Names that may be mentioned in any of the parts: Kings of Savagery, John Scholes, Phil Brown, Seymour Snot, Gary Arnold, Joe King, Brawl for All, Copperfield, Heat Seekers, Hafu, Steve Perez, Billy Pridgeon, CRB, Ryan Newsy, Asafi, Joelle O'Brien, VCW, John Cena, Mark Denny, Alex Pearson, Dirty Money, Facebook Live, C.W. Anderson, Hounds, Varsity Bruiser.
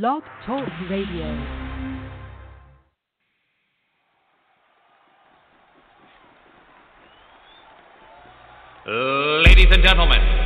Blog Talk Radio. Ladies and gentlemen,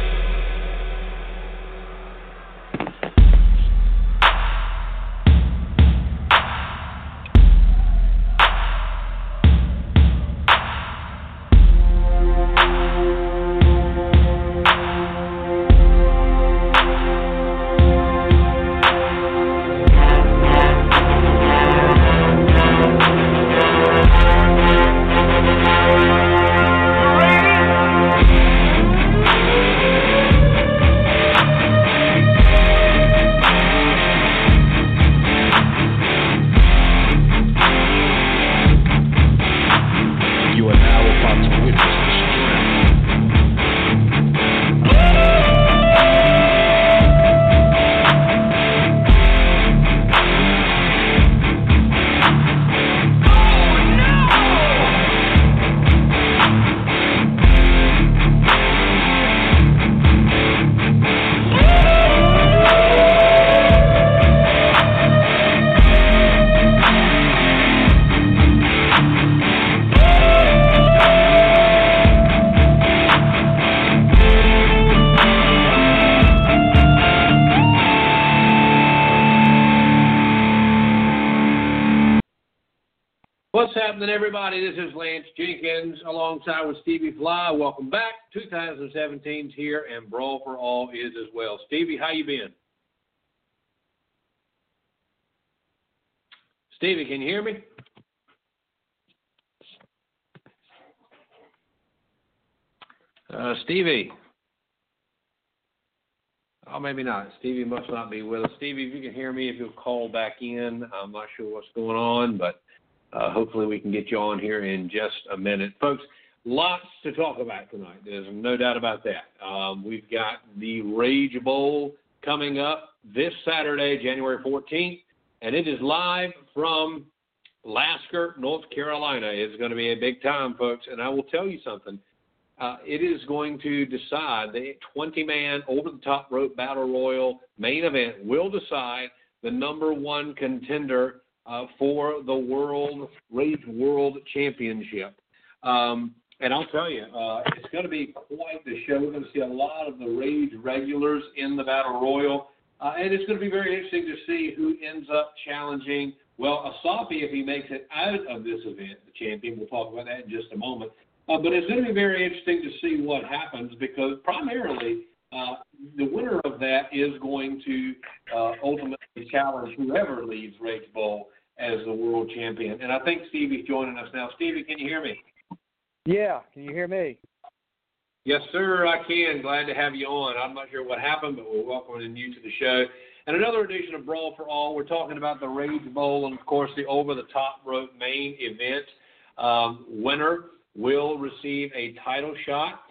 with Stevie Fly. Welcome back. 2017's here, and Brawl for All is as well. Stevie, how you been? Stevie, can you hear me? Stevie? Oh, maybe not. Stevie must not be with us. Stevie, if you can hear me, if you'll call back in. I'm not sure what's going on, but hopefully we can get you on here in just a minute. Folks, lots to talk about tonight. There's no doubt about that. We've got the Rage Bowl coming up this Saturday, January 14th, and it is live from Lasker, North Carolina. It's going to be a big time, folks, and I will tell you something. It is going to decide. The 20-man over-the-top rope battle royal main event will decide the number one contender for the Rage World Championship. And I'll tell you, it's going to be quite the show. We're going to see a lot of the Rage regulars in the Battle Royal. And it's going to be very interesting to see who ends up challenging. Well, Asafi, if he makes it out of this event, the champion, we'll talk about that in just a moment. But it's going to be very interesting to see what happens because primarily the winner of that is going to ultimately challenge whoever leads Rage Bowl as the world champion. And I think Stevie's joining us now. Stevie, can you hear me? Yeah, can you hear me? Yes, sir, I can. Glad to have you on. I'm not sure what happened, but we're welcoming you to the show. And another edition of Brawl for All. We're talking about the Rage Bowl and, of course, the over-the-top rope main event. Winner will receive a title shot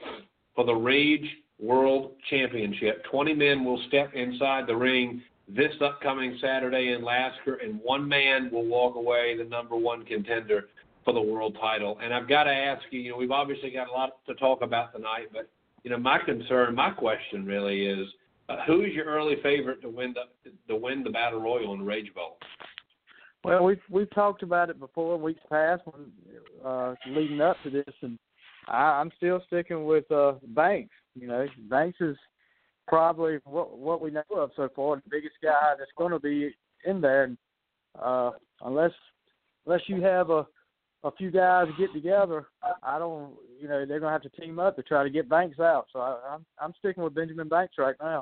for the Rage World Championship. 20 men will step inside the ring this upcoming Saturday in Lasker, and one man will walk away the number one contender for the world title. And I've got to ask you, you know, we've obviously got a lot to talk about tonight, but, you know, my concern, my question really is, who is your early favorite to win the Battle Royal in the Rage Bowl? Well, we've talked about it before in weeks past leading up to this, and I'm still sticking with Banks. You know, Banks is probably what we know of so far, the biggest guy that's going to be in there, and unless you have a few guys get together, I don't, you know, they're going to have to team up to try to get Banks out. So I'm sticking with Benjamin Banks right now.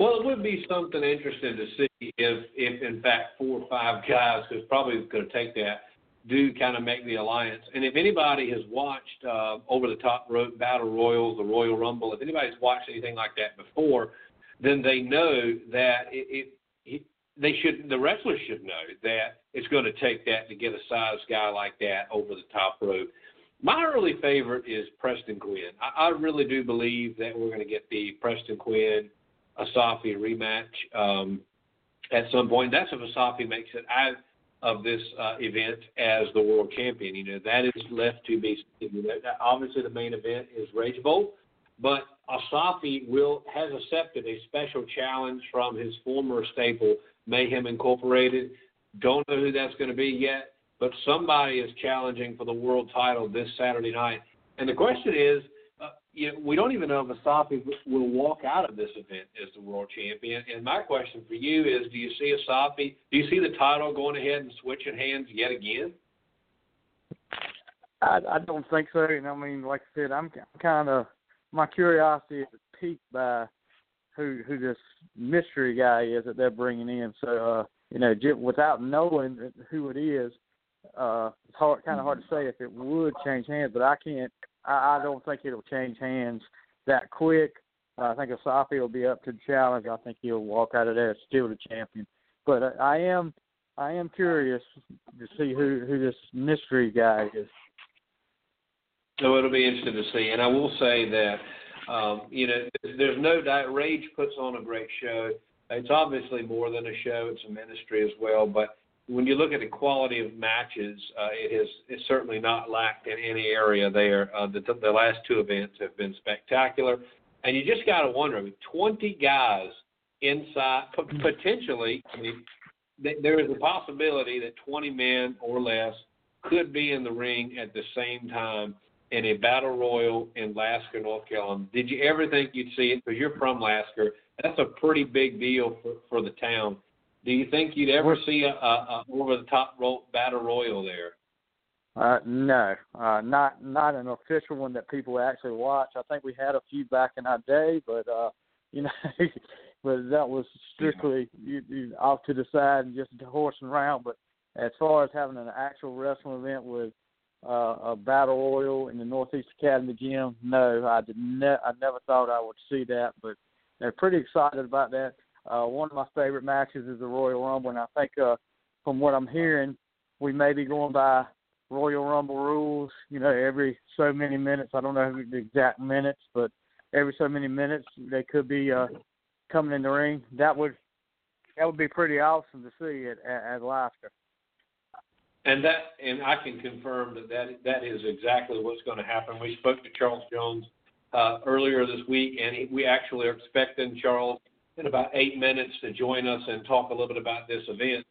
Well, it would be something interesting to see if in fact, 4 or 5 guys, who's probably going to take that, do kind of make the alliance. And if anybody has watched over-the-top rope battle royals, the Royal Rumble, if anybody's watched anything like that before, then they know that the wrestlers should know that it's going to take that to get a sized guy like that over the top rope. My early favorite is Preston Quinn. I really do believe that we're going to get the Preston Quinn-Asafi rematch at some point. That's if Asafi makes it out of this event as the world champion. You know, that is left to be, you know, obviously the main event is Rage Bowl, But Asafi has accepted a special challenge from his former staple, Mayhem Incorporated. Don't know who that's going to be yet, but somebody is challenging for the world title this Saturday night. And the question is, we don't even know if Asafi will walk out of this event as the world champion. And my question for you is, do you see Asafi? Do you see the title going ahead and switching hands yet again? I don't think so. And I mean, like I said, I'm kind of my curiosity is piqued by who this mystery guy is that they're bringing in. So without knowing who it is, it's kind of hard to say if it would change hands. But I don't think it'll change hands that quick. I think Asafi will be up to the challenge. I think he'll walk out of there still the champion. But I am curious to see who this mystery guy is. So it'll be interesting to see. And I will say that, there's no doubt Rage puts on a great show. It's obviously more than a show. It's a ministry as well. But when you look at the quality of matches, it's certainly not lacked in any area there. The last two events have been spectacular. And you just got to wonder, 20 guys inside, potentially, there is a possibility that 20 men or less could be in the ring at the same time in a battle royal in Lasker, North Carolina. Did you ever think you'd see it? Because you're from Lasker. That's a pretty big deal for the town. Do you think you'd ever see a over-the-top battle royal there? No, not an official one that people actually watch. I think we had a few back in our day, but but that was strictly off to the side and just horsing around. But as far as having an actual wrestling event with a battle royal in the Northeast Academy gym, no, I never thought I would see that, but they're pretty excited about that. One of my favorite matches is the Royal Rumble, and I think from what I'm hearing, we may be going by Royal Rumble rules, every so many minutes. I don't know the exact minutes, but every so many minutes they could be coming in the ring. That would be pretty awesome to see at Lasker. And I can confirm that is exactly what's going to happen. We spoke to Charles Jones earlier this week, and we actually are expecting Charles in about 8 minutes to join us and talk a little bit about this event.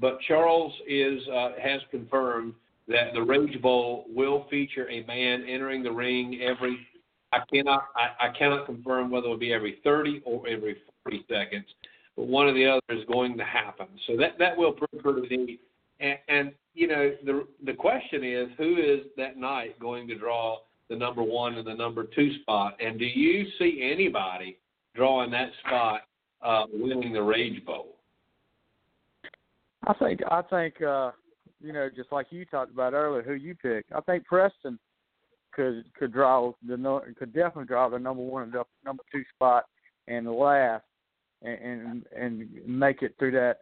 But Charles has confirmed that the Rage Bowl will feature a man entering the ring I cannot confirm whether it will be every 30 or every 40 seconds, but one or the other is going to happen. So that will prove pretty neat. And the question is, who is that night going to draw the number one and the number two spot? And do you see anybody drawing that spot, winning the Rage Bowl? I think just like you talked about earlier, who you picked. I think Preston could definitely draw the number one and number two spot and last, and make it through that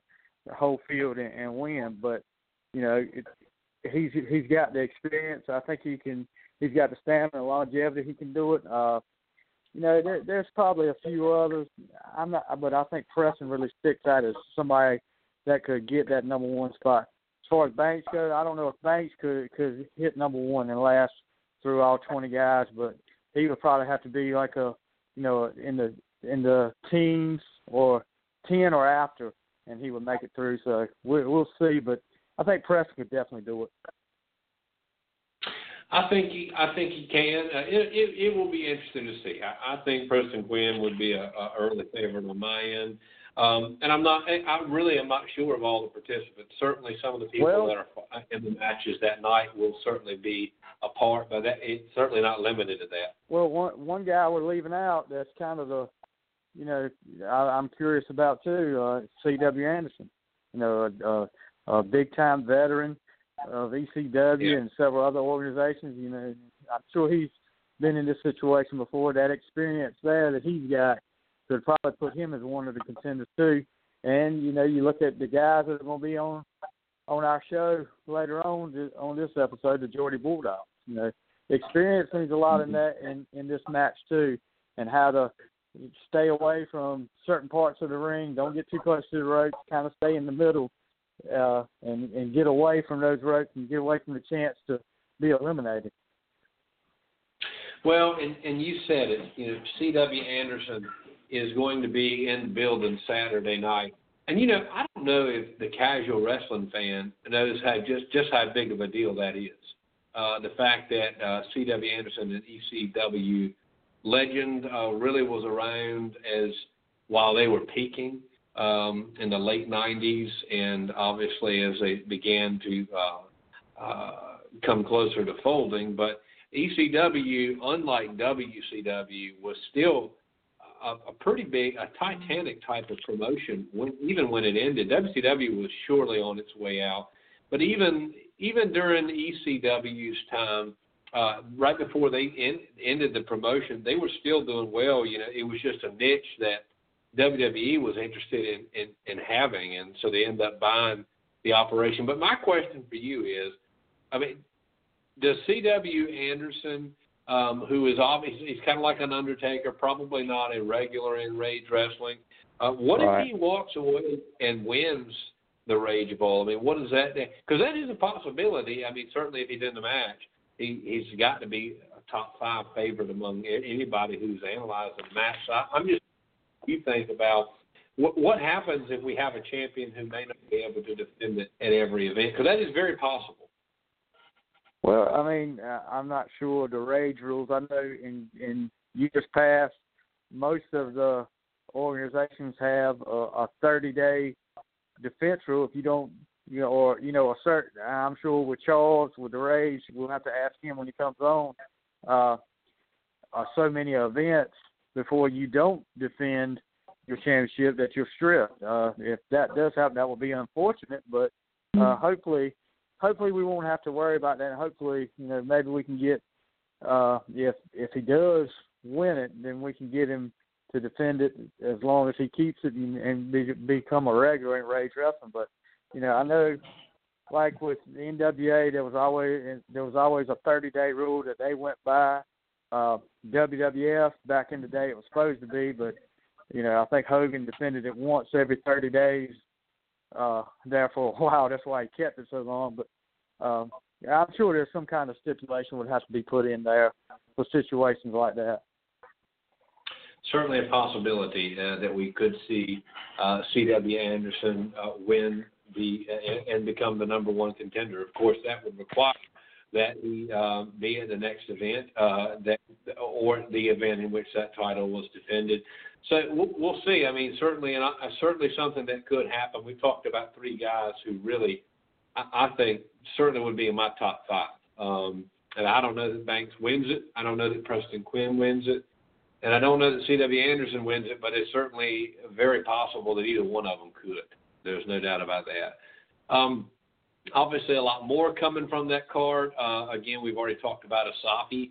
whole field and win. But he's got the experience. I think he's got the stamina, longevity. He can do it. There's probably a few others. But I think Preston really sticks out as somebody that could get that number one spot. As far as Banks goes, I don't know if Banks could hit number one and last through all 20 guys, but he would probably have to be like in the teens or 10 or after, and he would make it through. So we'll see, but I think Preston could definitely do it. I think he can. It will be interesting to see. I think Preston Quinn would be a early favorite on my end, and I really am not sure of all the participants. Certainly, some of the people that are in the matches that night will certainly be a part, but it's certainly not limited to that. Well, one guy we're leaving out that's kind of the, I'm curious about too, C.W. Anderson. A big time veteran of ECW and several other organizations. I'm sure he's been in this situation before. That experience there that he's got could probably put him as one of the contenders too. And you look at the guys that are going to be on our show later on this episode, the Geordie Bulldogs. Experience means a lot in that in this match too, and how to stay away from certain parts of the ring. Don't get too close to the ropes. Kind of stay in the middle. And get away from those ropes and get away from the chance to be eliminated. Well, and you said it. You know, C.W. Anderson is going to be in the building Saturday night. And, you know, I don't know if the casual wrestling fan knows how just how big of a deal that is. The fact that C.W. Anderson, an ECW legend, really was around as while they were peaking in the late 90s, and obviously as they began to come closer to folding. But ECW, unlike WCW, was still a pretty big, a Titanic type of promotion, even when it ended. WCW was surely on its way out. But even during ECW's time, right before they ended the promotion, they were still doing well. You know, it was just a niche that WWE was interested in having, and so they ended up buying the operation. But my question for you is, I mean, does C.W. Anderson, who is obviously, he's kind of like an Undertaker, probably not a regular in Rage Wrestling, what if he walks away and wins the Rage Bowl? I mean, what does that do? Because that is a possibility. I mean, certainly if he's in the match, he's got to be a top five favorite among anybody who's analyzed the match. So I'm just, you think about what happens if we have a champion who may not be able to defend it at every event, because that is very possible. Well, I mean, I'm not sure the Rage rules. I know in years past, most of the organizations have a 30-day defense rule. If you don't, you know, or, you know, a certain, I'm sure with Charles, with the Rage, we'll have to ask him when he comes on, so many events before you don't defend your championship that you're stripped. If that does happen, that will be unfortunate, but hopefully we won't have to worry about that. Hopefully, you know, maybe we can get if he does win it, then we can get him to defend it as long as he keeps it and become a regular in Rage Wrestling. But, you know, I know like with the NWA, there was always a 30-day rule that they went by. WWF back in the day it was supposed to be, but, you know, I think Hogan defended it once every 30 days. There for a while. That's why he kept it so long. But I'm sure there's some kind of stipulation would have to be put in there for situations like that. Certainly a possibility that we could see C.W. Anderson win the and become the number one contender. Of course, that would require that he be at the next event or the event in which that title was defended. So we'll see. I mean, certainly, and certainly something that could happen. We talked about three guys who really, I think, certainly would be in my top five. And I don't know that Banks wins it. I don't know that Preston Quinn wins it. And I don't know that C.W. Anderson wins it, but it's certainly very possible that either one of them could. There's no doubt about that. Obviously, a lot more coming from that card. Again, we've already talked about Asafi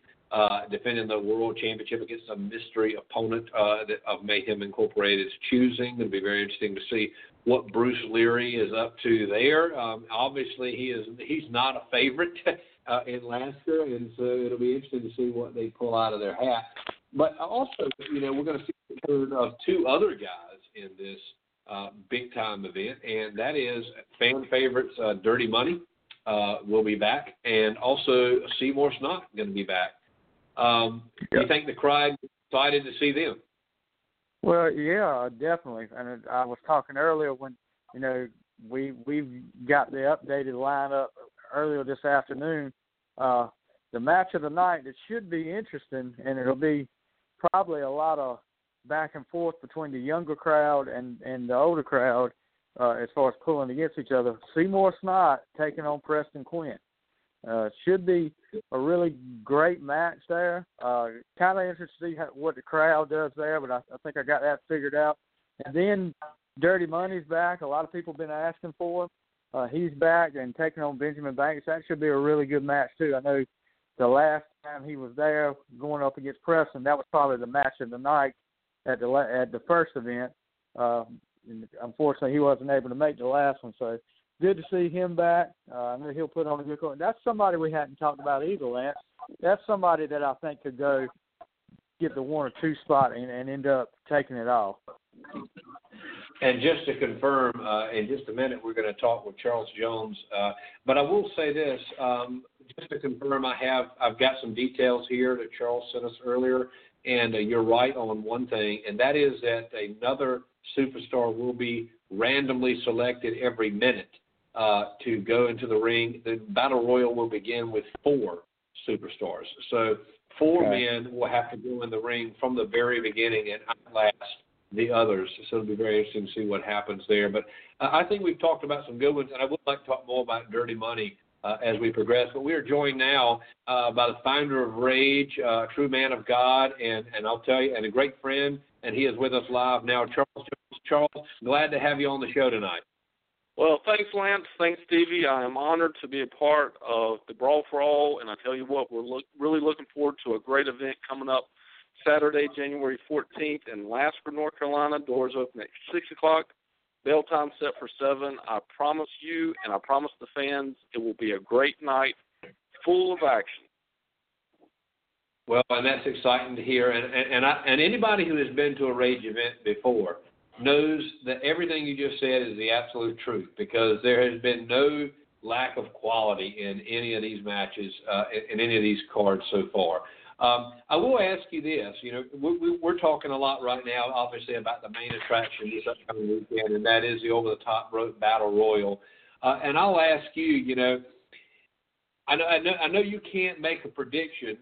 defending the World Championship against a mystery opponent of Mayhem Incorporated's choosing. It'll be very interesting to see what Bruce Leary is up to there. Obviously, he's not a favorite in Lasker, and so it'll be interesting to see what they pull out of their hat. But also, you know, we're going to see the return of two other guys in this big-time event, and that is fan favorites Dirty Money will be back, and also Seymour Snot going to be back. Do you think the crowd excited to see them? Well, yeah, definitely. And I was talking earlier when, you know, we got the updated lineup earlier this afternoon. The match of the night, it should be interesting, and it'll be probably a lot of back and forth between the younger crowd and the older crowd as far as pulling against each other. Seymour Snot taking on Preston Quinn. Should be a really great match there. Kind of interested to see what the crowd does there, but I think I got that figured out. And then Dirty Money's back. A lot of people have been asking for him. He's back and taking on Benjamin Banks. That should be a really good match, too. I know the last time he was there going up against Preston, that was probably the match of the night at the first event. Unfortunately, he wasn't able to make the last one, so good to see him back. I know he'll put on a good card. That's somebody we hadn't talked about either, Lance. That's somebody that I think could go get the one or two spot and end up taking it all. And just to confirm, in just a minute, we're going to talk with Charles Jones. But I will say this, just to confirm, I've got some details here that Charles sent us earlier, and you're right on one thing, and that is that another superstar will be randomly selected every minute to go into the ring. The Battle Royal will begin with 4 superstars. So 4 men will have to go in the ring from the very beginning and outlast the others. So it'll be very interesting to see what happens there. But I think we've talked about some good ones, and I would like to talk more about Dirty Money as we progress. But we are joined now by the founder of Rage, a true man of God, and I'll tell you, and a great friend, and he is with us live now, Charles Jones. Charles, glad to have you on the show tonight. Well, thanks, Lance. Thanks, Stevie. I am honored to be a part of the Brawl for All, and I tell you what, we're really looking forward to a great event coming up Saturday, January 14th in Lasker, North Carolina. Doors open at 6 o'clock. Bell time set for 7. I promise you, and I promise the fans, it will be a great night full of action. Well, and that's exciting to hear. And anybody who has been to a Rage event before knows that everything you just said is the absolute truth, because there has been no lack of quality in any of these matches, in any of these cards so far. I will ask you this. You know, we're talking a lot right now, obviously, about the main attraction this upcoming weekend, and that is the over-the-top rope Battle Royal. And I'll ask you, you know, I know you can't make a prediction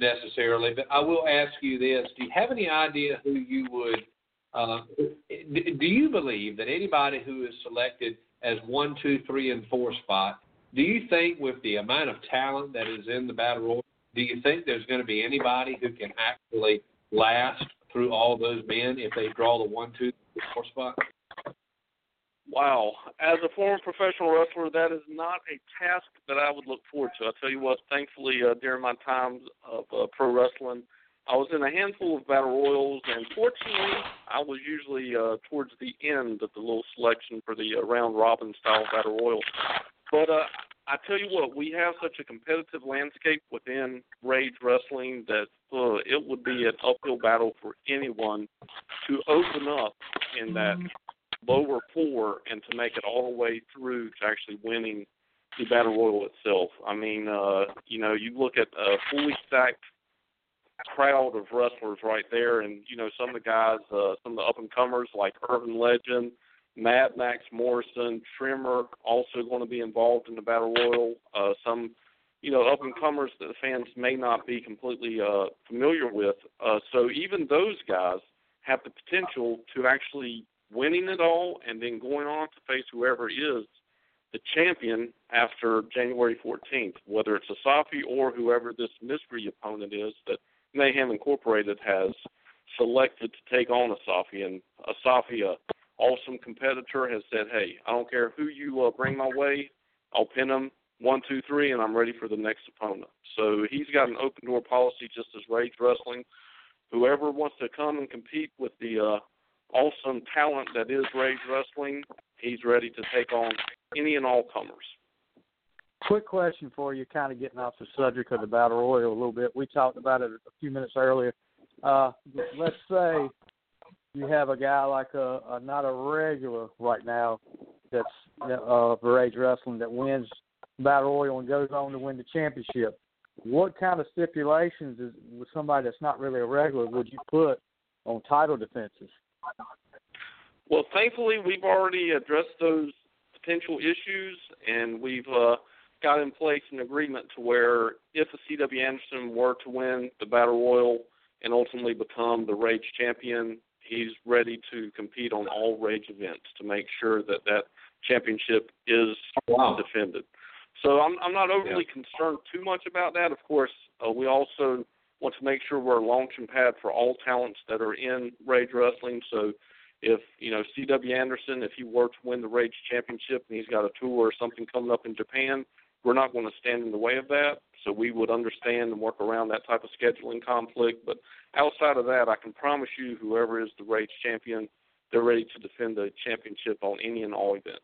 necessarily, but I will ask you this. Do you have any idea who you would do you believe that anybody who is selected as 1, 2, 3, and 4 spot, do you think with the amount of talent that is in the Battle Royal, do you think there's going to be anybody who can actually last through all those men if they draw the 1, 2, 3, 4 spot? Wow. As a former professional wrestler, that is not a task that I would look forward to. I'll tell you what, thankfully, during my times of pro wrestling, I was in a handful of battle royals, and fortunately, I was usually towards the end of the little selection for the round-robin style battle royal. But I tell you what, we have such a competitive landscape within Rage Wrestling that it would be an uphill battle for anyone to open up in that lower 4 and to make it all the way through to actually winning the battle royal itself. I mean, you know, you look at a fully stacked crowd of wrestlers right there, and you know, some of the guys, some of the up and comers like Urban Legend, Mad Max Morrison, Trimmer, also going to be involved in the battle royal. Some, you know, up and comers that the fans may not be completely familiar with. So even those guys have the potential to actually winning it all, and then going on to face whoever is the champion after January 14th, whether it's Asafi or whoever this mystery opponent is that Mayhem Incorporated has selected to take on Asafi. And Asafi, an awesome competitor, has said, hey, I don't care who you bring my way, I'll pin him 1, 2, 3, and I'm ready for the next opponent. So he's got an open-door policy just as Rage Wrestling. Whoever wants to come and compete with the awesome talent that is Rage Wrestling, he's ready to take on any and all comers. Quick question for you, kind of getting off the subject of the Battle Royal a little bit. We talked about it a few minutes earlier. Let's say you have a guy like a not a regular right now that's for Rage Wrestling that wins Battle Royal and goes on to win the championship. What kind of stipulations is with somebody that's not really a regular would you put on title defenses? Well, thankfully, we've already addressed those potential issues, and we've got in place an agreement to where if a C.W. Anderson were to win the Battle Royal and ultimately become the Rage champion, he's ready to compete on all Rage events to make sure that that championship is defended. So I'm not overly concerned too much about that. Of course, we also want to make sure we're a launching pad for all talents that are in Rage Wrestling. So if, you know, C.W. Anderson, if he were to win the Rage Championship and he's got a tour or something coming up in Japan, we're not going to stand in the way of that. So we would understand and work around that type of scheduling conflict. But outside of that, I can promise you whoever is the Rage Champion, they're ready to defend the championship on any and all events.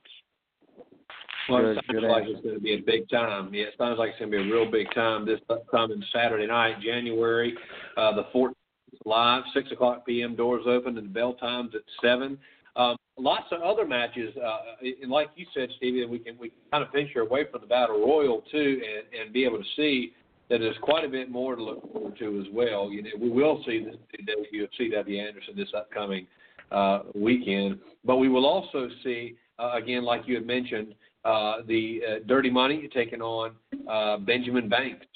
Well, it sounds like it's going to be a big time. Yeah, it sounds like it's going to be a real big time this upcoming Saturday night, January the 14th. Live, 6 o'clock p.m. Doors open, and the bell times at 7. lots of other matches, and like you said, Stevie, that we can kind of venture away from the Battle Royal too, and be able to see that there's quite a bit more to look forward to as well. You know, we will see the C.W. Anderson this upcoming weekend, but we will also see again, like you had mentioned, the Dirty Money taking on Benjamin Banks.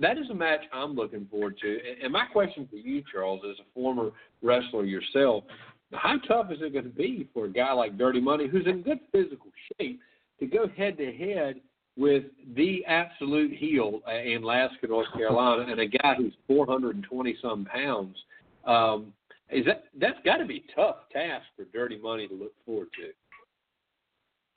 That is a match I'm looking forward to. And my question for you, Charles, as a former wrestler yourself, how tough is it going to be for a guy like Dirty Money, who's in good physical shape, to go head-to-head with the absolute heel in Lasker, North Carolina, and a guy who's 420-some pounds? That's got to be a tough task for Dirty Money to look forward to.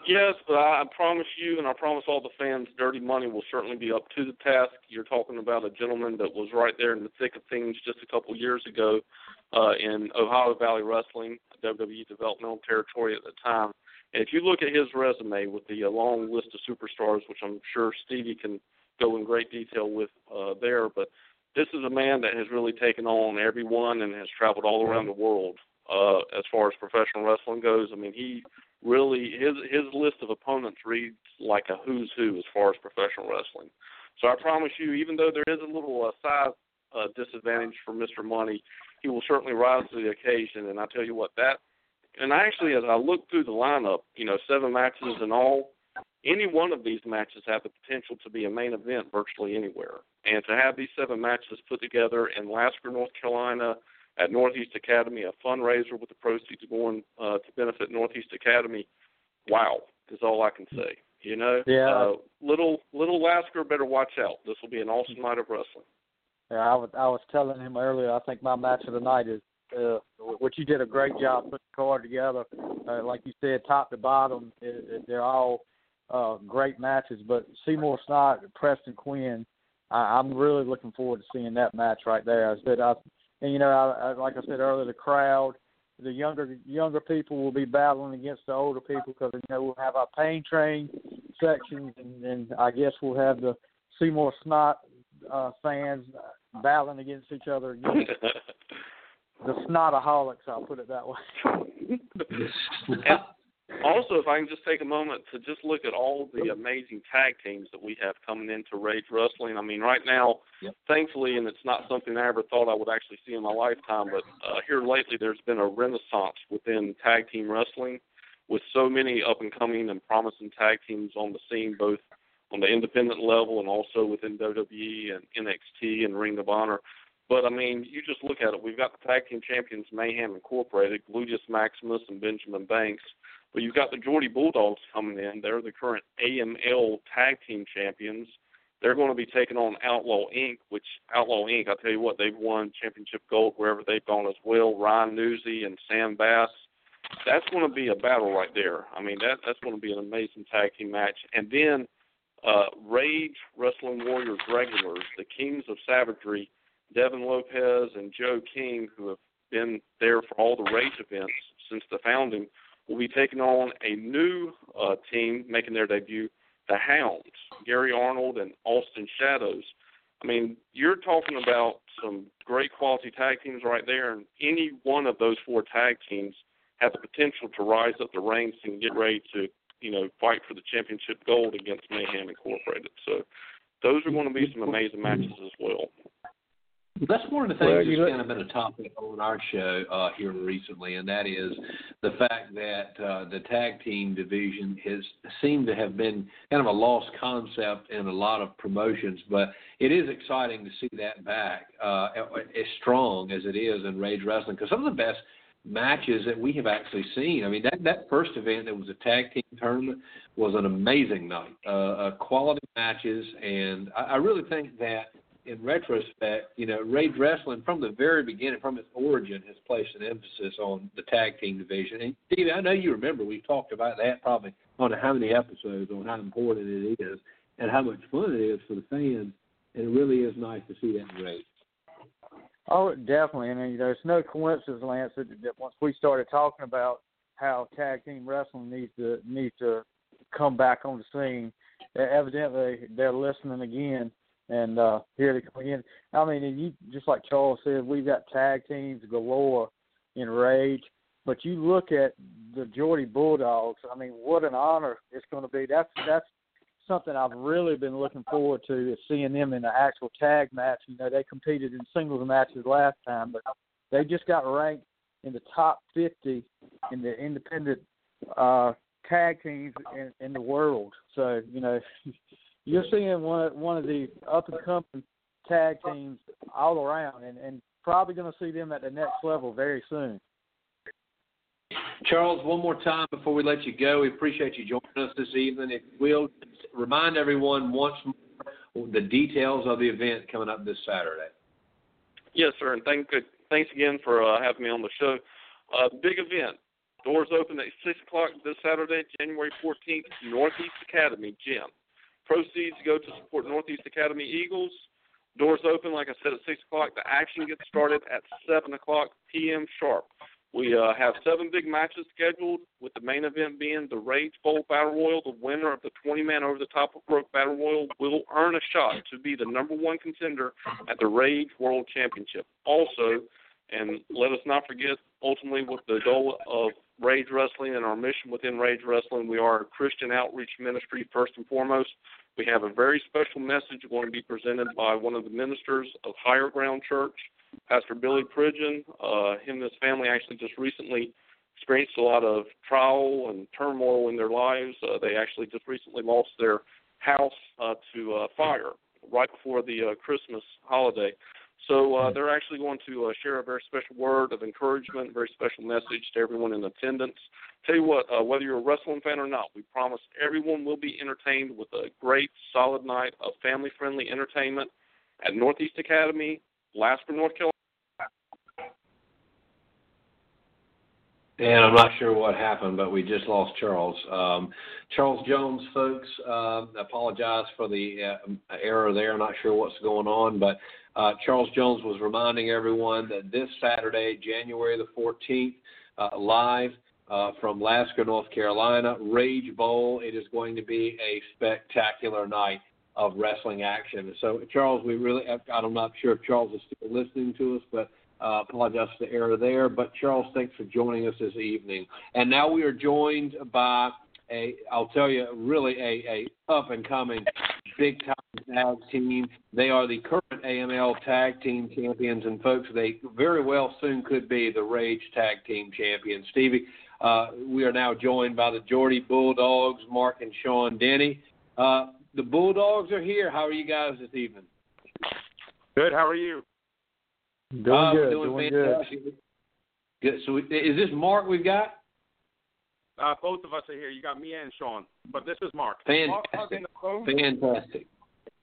Yes, but I promise you, and I promise all the fans, Dirty Money will certainly be up to the task. You're talking about a gentleman that was right there in the thick of things just a couple years ago in Ohio Valley Wrestling, WWE developmental territory at the time. And if you look at his resume with the long list of superstars, which I'm sure Stevie can go in great detail with there, but this is a man that has really taken on everyone and has traveled all around the world as far as professional wrestling goes. I mean, he really, his list of opponents reads like a who's who as far as professional wrestling. So I promise you, even though there is a little size disadvantage for Mr. Money, he will certainly rise to the occasion. And I tell you what, and actually, as I look through the lineup, you know, 7 matches in all, any one of these matches have the potential to be a main event virtually anywhere. And to have these 7 matches put together in Lasker, North Carolina, at Northeast Academy, a fundraiser with the proceeds going to benefit Northeast Academy, wow, is all I can say. You know, yeah. Little Lasker better watch out. This will be an awesome night of wrestling. Yeah, I was telling him earlier, I think my match of the night is, which you did a great job putting the card together. Like you said, top to bottom, they're all great matches. But Seymour Snot, Preston Quinn, I'm really looking forward to seeing that match right there. And, you know, I, like I said earlier, the crowd, the younger people will be battling against the older people because, you know, we'll have our Pain Train sections, and I guess we'll have the Seymour Snot fans battling against each other. The Snotaholics, I'll put it that way. Also, if I can just take a moment to just look at all the amazing tag teams that we have coming into Rage Wrestling. I mean, right now, Thankfully, and it's not something I ever thought I would actually see in my lifetime, but here lately there's been a renaissance within tag team wrestling with so many up-and-coming and promising tag teams on the scene, both on the independent level and also within WWE and NXT and Ring of Honor. But, I mean, you just look at it. We've got the tag team champions, Mayhem Incorporated, Gladius Maximus, and Benjamin Banks. But you've got the Geordie Bulldogs coming in. They're the current AML Tag Team Champions. They're going to be taking on Outlaw Inc., which Outlaw Inc., I'll tell you what, they've won championship gold wherever they've gone as well. Ryan Newsy and Sam Bass. That's going to be a battle right there. I mean, that's going to be an amazing tag team match. And then Rage Wrestling Warriors regulars, the Kings of Savagery, Devin Lopez and Joe King, who have been there for all the Rage events since the founding, will be taking on a new team making their debut, the Hounds, Gary Arnold and Austin Shadows. I mean, you're talking about some great quality tag teams right there, and any one of those 4 tag teams have the potential to rise up the ranks and get ready to, you know, fight for the championship gold against Mayhem Incorporated. So those are going to be some amazing matches as well. That's one of the things that's kind of been a topic on our show here recently, and that is the fact that the tag team division has seemed to have been kind of a lost concept in a lot of promotions, but it is exciting to see that back as strong as it is in Rage Wrestling, because some of the best matches that we have actually seen. I mean, that first event that was a tag team tournament was an amazing night, quality matches, and I really think that in retrospect, you know, Rage Wrestling from the very beginning, from its origin, has placed an emphasis on the tag team division. And, Steve, I know you remember we talked about that probably on how many episodes, on how important it is and how much fun it is for the fans. And it really is nice to see that in Rage. Oh, definitely. And, you know, it's no coincidence, Lance, that once we started talking about how tag team wrestling needs to come back on the scene, evidently they're listening again. And here they come again. I mean, just like Charles said, we've got tag teams galore in Rage. But you look at the Geordie Bulldogs, I mean, what an honor it's going to be. That's something I've really been looking forward to, is seeing them in the actual tag match. You know, they competed in singles matches last time, but they just got ranked in the top 50 in the independent tag teams in the world. So, you know, you're seeing one of the up-and-coming tag teams all around, and probably going to see them at the next level very soon. Charles, one more time before we let you go, we appreciate you joining us this evening. If we'll remind everyone once more the details of the event coming up this Saturday. Yes, sir, and thanks again for having me on the show. Big event. Doors open at 6 o'clock this Saturday, January 14th, Northeast Academy Gym. Proceeds go to support Northeast Academy Eagles. Doors open, like I said, at 6 o'clock. The action gets started at 7 o'clock p.m. sharp. We have 7 big matches scheduled, with the main event being the Rage Bowl Battle Royal. The winner of the 20-man over-the-top rope Battle Royal will earn a shot to be the number one contender at the Rage World Championship. Also, and let us not forget, ultimately, with the goal of Rage Wrestling and our mission within Rage Wrestling, we are a Christian outreach ministry first and foremost. We have a very special message going to be presented by one of the ministers of Higher Ground Church, Pastor Billy Pridgeon. Him and his family actually just recently experienced a lot of trial and turmoil in their lives. They actually just recently lost their house to fire right before the Christmas holiday. So they're actually going to share a very special word of encouragement, a very special message to everyone in attendance. Tell you what, whether you're a wrestling fan or not, we promise everyone will be entertained with a great, solid night of family-friendly entertainment at Northeast Academy, Lasker, North Carolina. And I'm not sure what happened, but we just lost Charles. Charles Jones, folks, apologize for the error there. I'm not sure what's going on, but Charles Jones was reminding everyone that this Saturday, January the 14th, live from Lasker, North Carolina, Rage Bowl, it is going to be a spectacular night of wrestling action. So, Charles, I'm not sure if Charles is still listening to us, but apologize for the error there. But, Charles, thanks for joining us this evening. And now we are joined by, a up-and-coming big-time tag team. They are the current AML Tag Team Champions, and, folks, they very well soon could be the Rage Tag Team Champions. Stevie, we are now joined by the Geordie Bulldogs, Mark and Sean Denny. The Bulldogs are here. How are you guys this evening? Good. How are you? Doing good. So is this Mark we've got? Both of us are here. You got me and Sean, but this is Mark. Fantastic.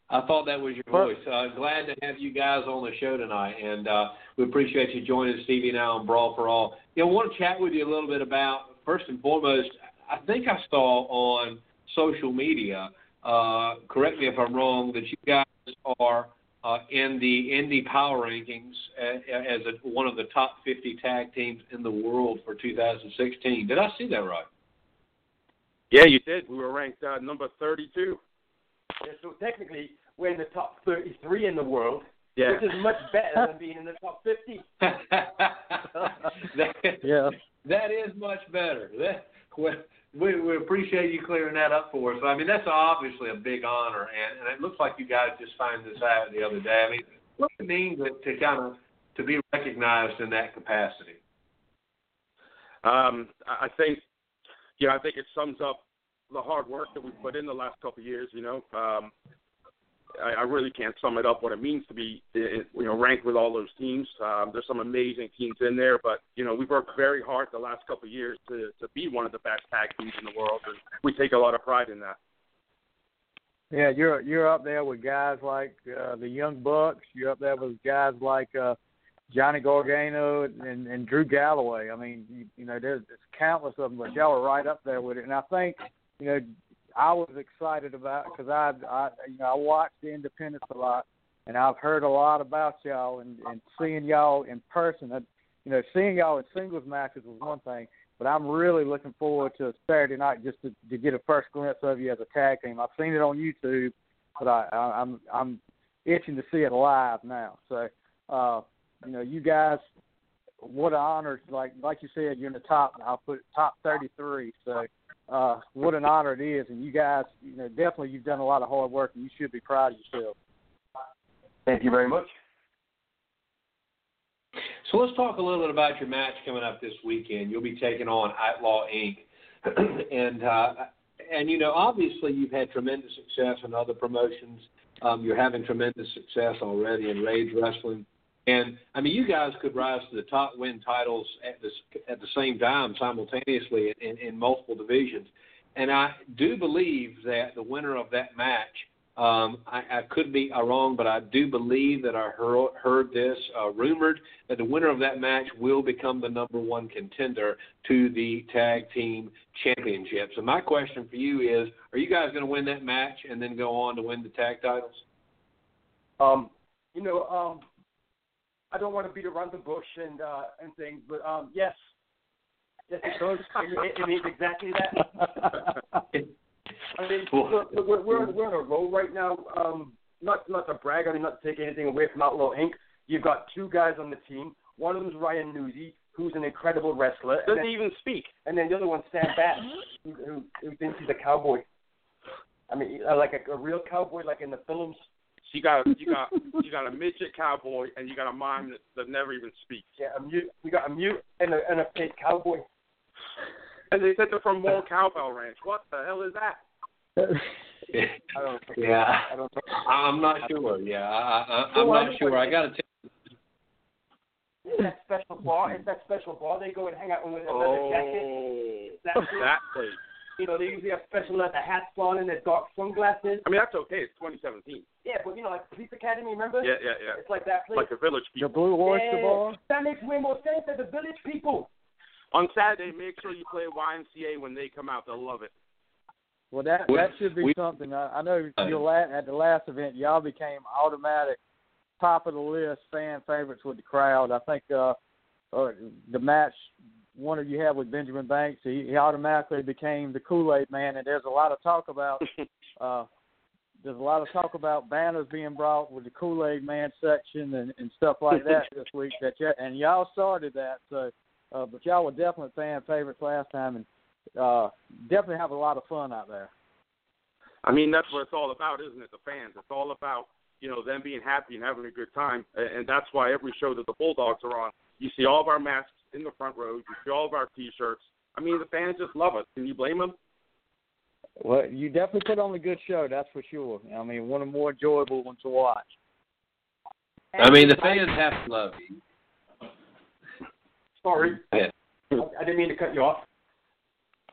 I thought that was your voice. Glad to have you guys on the show tonight, and we appreciate you joining Stevie and I on Brawl for All. You know, I want to chat with you a little bit about, first and foremost, I think I saw on social media, correct me if I'm wrong, that you guys are in the Indy Power Rankings as one of the top 50 tag teams in the world for 2016. Did I see that right? Yeah, you did. We were ranked number 32. Yeah, so technically, we're in the top 33 in the world, which is much better than being in the top 50. That is much better. We appreciate you clearing that up for us. I mean, that's obviously a big honor, and it looks like you guys just found this out the other day. I mean, what does it mean to be recognized in that capacity? I think it sums up the hard work that we've put in the last couple of years. You know, I really can't sum it up what it means to be ranked with all those teams. There's some amazing teams in there, but we've worked very hard the last couple of years to be one of the best tag teams in the world, and we take a lot of pride in that. Yeah, you're up there with guys like the Young Bucks. You're up there with guys like Johnny Gargano and Drew Galloway. I mean, there's countless of them, but y'all are right up there with it. And I think I was excited about because I watched the independents a lot, and I've heard a lot about y'all and seeing y'all in person. Seeing y'all in singles matches was one thing, but I'm really looking forward to Saturday night just to get a first glimpse of you as a tag team. I've seen it on YouTube, but I'm itching to see it live now. So you guys what an honor. Like you said, you're in the top, and I'll put top 33. So what an honor it is. And you guys, you know, definitely you've done a lot of hard work, and you should be proud of yourself. Thank you very much. So let's talk a little bit about your match coming up this weekend. You'll be taking on Outlaw Inc. And you know, obviously you've had tremendous success in other promotions. You're having tremendous success already in Rage Wrestling. And, I mean, you guys could rise to the top, win titles at the same time simultaneously in multiple divisions. And I do believe that the winner of that match, I could be wrong, but I do believe that I heard this rumored that the winner of that match will become the number one contender to the tag team championships. And my question for you is, are you guys going to win that match and then go on to win the tag titles? I don't want to beat around the bush and things, but yes, it goes. It means exactly that. I mean, look, we're on a roll right now. Not to brag, I mean, not to take anything away from Outlaw Inc. You've got two guys on the team. One of them's Ryan Newsy, who's an incredible wrestler. Doesn't even speak. And then the other one's Sam Bass, who thinks he's a cowboy. I mean, like a real cowboy, like in the films. You got a midget cowboy, and you got a mime that never even speaks. Yeah, a mute. We got a mute and a fake cowboy. And they said they're from Moral Cowbell Ranch. What the hell is that? I'm not sure. Yeah, I'm not sure. I got to tell you. It's that special bar. It's that special bar. They go and hang out with a leather jacket. That place. You know, they usually have special leather hats on and their dark sunglasses. I mean, that's okay. It's 2017. Yeah, but, you know, like Police Academy, remember? Yeah. It's like that place. Like the Village People. The Blue Oyster Bar. That makes way more sense than the Village People. On Saturday, make sure you play YMCA when they come out. They'll love it. Well, that should be something. I know at the last event, y'all became automatic top of the list fan favorites with the crowd. I think the match one of you had with Benjamin Banks, he automatically became the Kool-Aid man, and there's a lot of talk about banners being brought with the Kool-Aid man section and stuff like that this week. And y'all started that, so but y'all were definitely fan favorites last time, and definitely have a lot of fun out there. I mean, that's what it's all about, isn't it? The fans. It's all about, you know, them being happy and having a good time, and that's why every show that the Bulldogs are on, you see all of our masks in the front row, you see all of our T-shirts. I mean, the fans just love us. Can you blame them? Well, you definitely put on a good show, that's for sure. I mean, one of the more enjoyable ones to watch. I mean, the fans have to love you. Sorry. Yeah. I didn't mean to cut you off.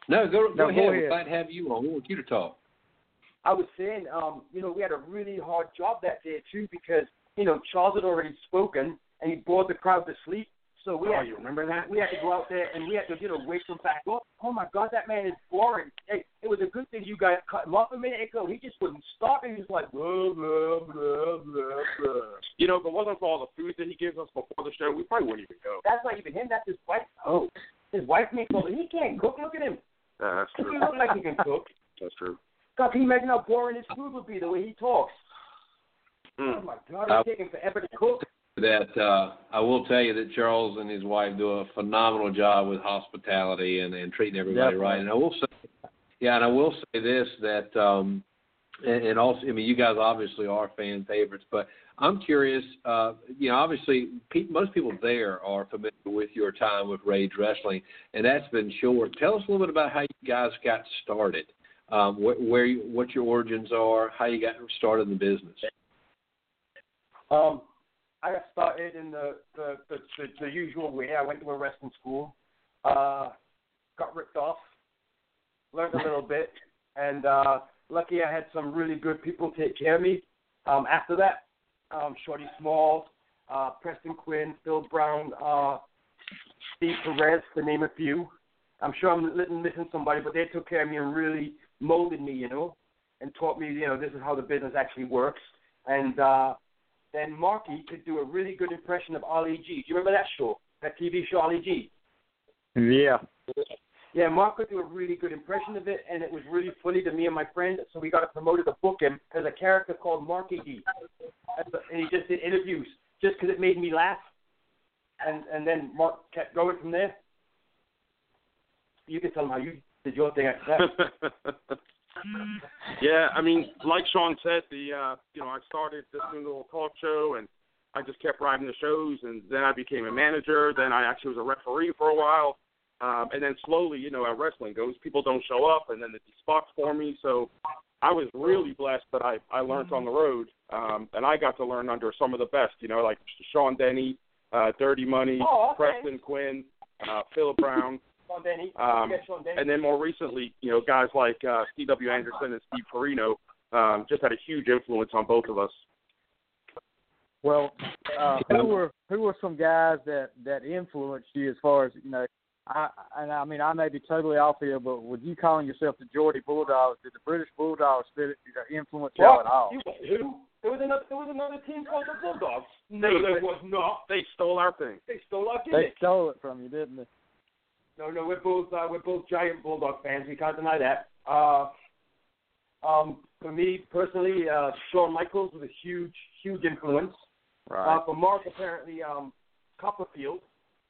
No, go ahead. I'd have you on. We want you to talk. I was saying, you know, we had a really hard job that day, too, because, you know, Charles had already spoken, and he bored the crowd to sleep. So you remember that? We had to go out there and we had to, you know, wake him back up. Oh, my God, that man is boring. Hey, it was a good thing you guys cut him off a minute ago. He just wouldn't stop. He was like, blah, blah, blah, blah, blah. You know, if it wasn't for all the food that he gives us before the show, we probably wouldn't even go. That's not even him. That's his wife. Oh. His wife makes all he can't cook. Look at him. That's true. He looks like he can cook. That's true. God, can you imagine how boring his food would be the way he talks? Mm. Oh, my God, it's taking forever to cook. That I will tell you that Charles and his wife do a phenomenal job with hospitality and treating everybody right. And I will say, this that, and also, I mean, you guys obviously are fan favorites, but I'm curious. You know, obviously, most people there are familiar with your time with Rage Wrestling, and that's been short. Tell us a little bit about how you guys got started, what your origins are, how you got started in the business. I got started in the usual way. I went to a wrestling school, got ripped off, learned a little bit, and lucky I had some really good people take care of me. After that, Shorty Small, Preston Quinn, Phil Brown, Steve Perez, to name a few. I'm sure I'm missing somebody, but they took care of me and really molded me, you know, and taught me, you know, this is how the business actually works. And then Marky could do a really good impression of Ali G. Do you remember that show? That TV show, Ali G? Yeah. Yeah, Mark could do a really good impression of it, and it was really funny to me and my friend, so we got promoted to book him as a character called Marky D. And he just did interviews just because it made me laugh. and then Mark kept going from there. You can tell them how you did your thing after that. Yeah, I mean, like Sean said, I started this little talk show, and I just kept riding the shows, and then I became a manager. Then I actually was a referee for a while, and then slowly, how wrestling goes, people don't show up, and then there's these spots for me. So I was really blessed that I learned on the road, and I got to learn under some of the best, like Sean Denny, Dirty Money, Preston Quinn, Phil Brown. And then more recently, guys like C.W. Anderson and Steve Perino just had a huge influence on both of us. Well, who were some guys that influenced you as far as, I may be totally off here, but with you calling yourself the Geordie Bulldogs, did the British Bulldogs influence you at all? Who? There was another team called the Bulldogs. No, there was not. They stole our thing. They stole our gimmick. They stole it from you, didn't they? No, we're both giant Bulldog fans. We can't deny that. For me personally, Shawn Michaels was a huge influence. Right. For Mark, apparently, Copperfield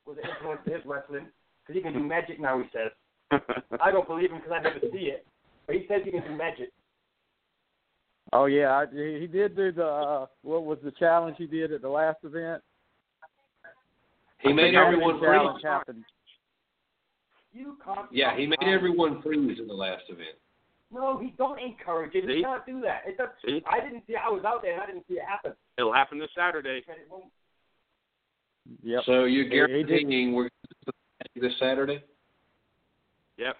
was an influence to his wrestling because he can do magic now. He says, I don't believe him because I never see it, but he says he can do magic. Oh yeah, he did do the what was the challenge he did at the last event? He made everyone challenge happen. He made everyone freeze in the last event. No, he don't encourage it. He can't do that. I didn't see. I was out there, and I didn't see it happen. It'll happen this Saturday. Yep. So you're guaranteeing we're this Saturday? Yep.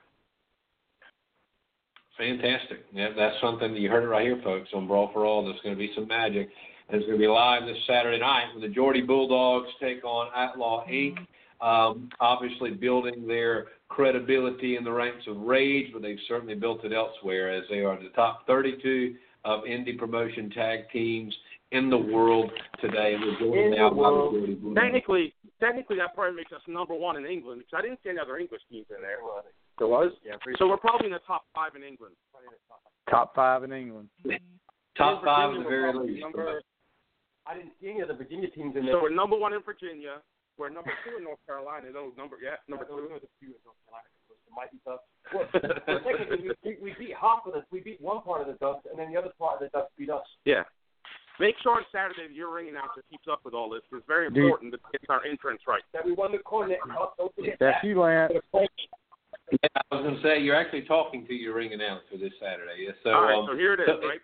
Fantastic. Yeah, that's something you heard it right here, folks, on Brawl for All. There's going to be some magic. And it's going to be live this Saturday night when the Geordie Bulldogs take on Outlaw Inc., obviously building their credibility in the ranks of Rage, but they've certainly built it elsewhere as they are the top 32 of indie promotion tag teams in the world today. Technically, that probably makes us number one in England because I didn't see any other English teams in there. There was? Yeah, so we're probably in the top five in England. Top five in the very least. I didn't see any of the Virginia teams in there. So we're number one in Virginia. We're number two in North Carolina. Number two. There was a few in North Carolina. It might be tough. Well, technically, we beat half of us. We beat one part of the Ducks, and then the other part of the Ducks beat us. Yeah. Make sure on Saturday that your ring announcer keeps up with all this. It's very important that we get our entrance right. That we won the Cornet Cup. Don't forget that. That's you, Lance. Yeah, I was going to say, you're actually talking to your ring announcer this Saturday. So, all right, so here it is, right?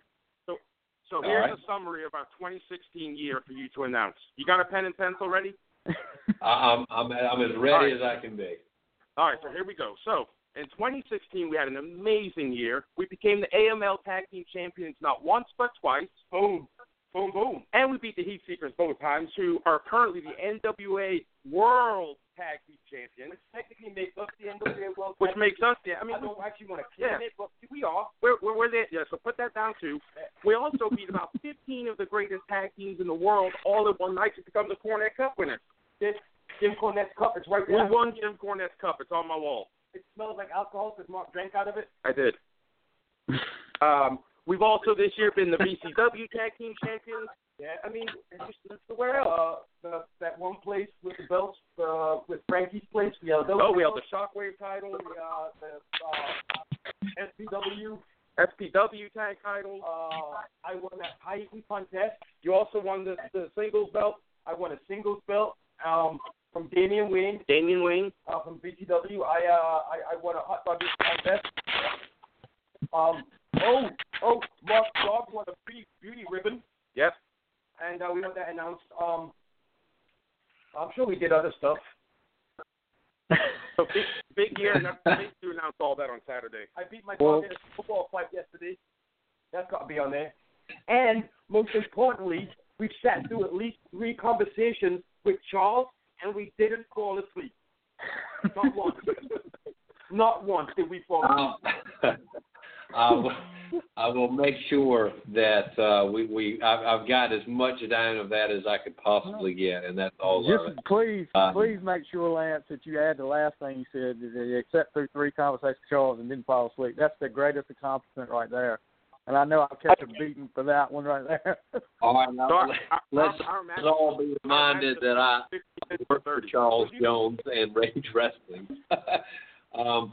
So here's a summary of our 2016 year for you to announce. You got a pen and pencil ready? I'm as ready as I can be. All right, so here we go. So in 2016, we had an amazing year. We became the AML Tag Team Champions not once but twice. Boom, boom, boom. And we beat the Heat Seekers both times, who are currently the NWA World Tag Team Champions. Which technically makes us the NWA World Tag Team. Which makes us the. I mean, I don't actually want to claim it, but we are. We're there. Yeah, so put that down too. We also beat about 15 of the greatest tag teams in the world all in one night to become the Cornet Cup winner. This Jim Cornette's cup, it's right there. We won Jim Cornette's cup. It's on my wall. It smells like alcohol because Mark drank out of it. I did. We've also this year been the VCW Tag Team Champions. Yeah, I mean, it's the where else? That one place with the belts, with Frankie's place. We have those. Oh, we have the Shockwave title. We have the SPW Tag title. I won that high heat contest. You also won the singles belt. I won a singles belt. From Damian Wayne. From BTW, I won a hot dog contest. Mark Dog won a free beauty ribbon. Yep. And we got that announced. I'm sure we did other stuff. So big year, and I'm to announce all that on Saturday. I beat my dog in a football fight yesterday. That's got to be on there. And most importantly, we've sat through at least 3 conversations with Charles, and we didn't fall asleep. Not once. Not once did we fall asleep. I will make sure that I've got as much down of that as I could possibly get, and that's all of it. Please make sure, Lance, that you add the last thing you said, except through 3 conversations with Charles and didn't fall asleep. That's the greatest accomplishment right there. And I know I'll catch a beating for that one right there. All right, let's all be reminded that I work for Charles Jones and Rage Wrestling. But I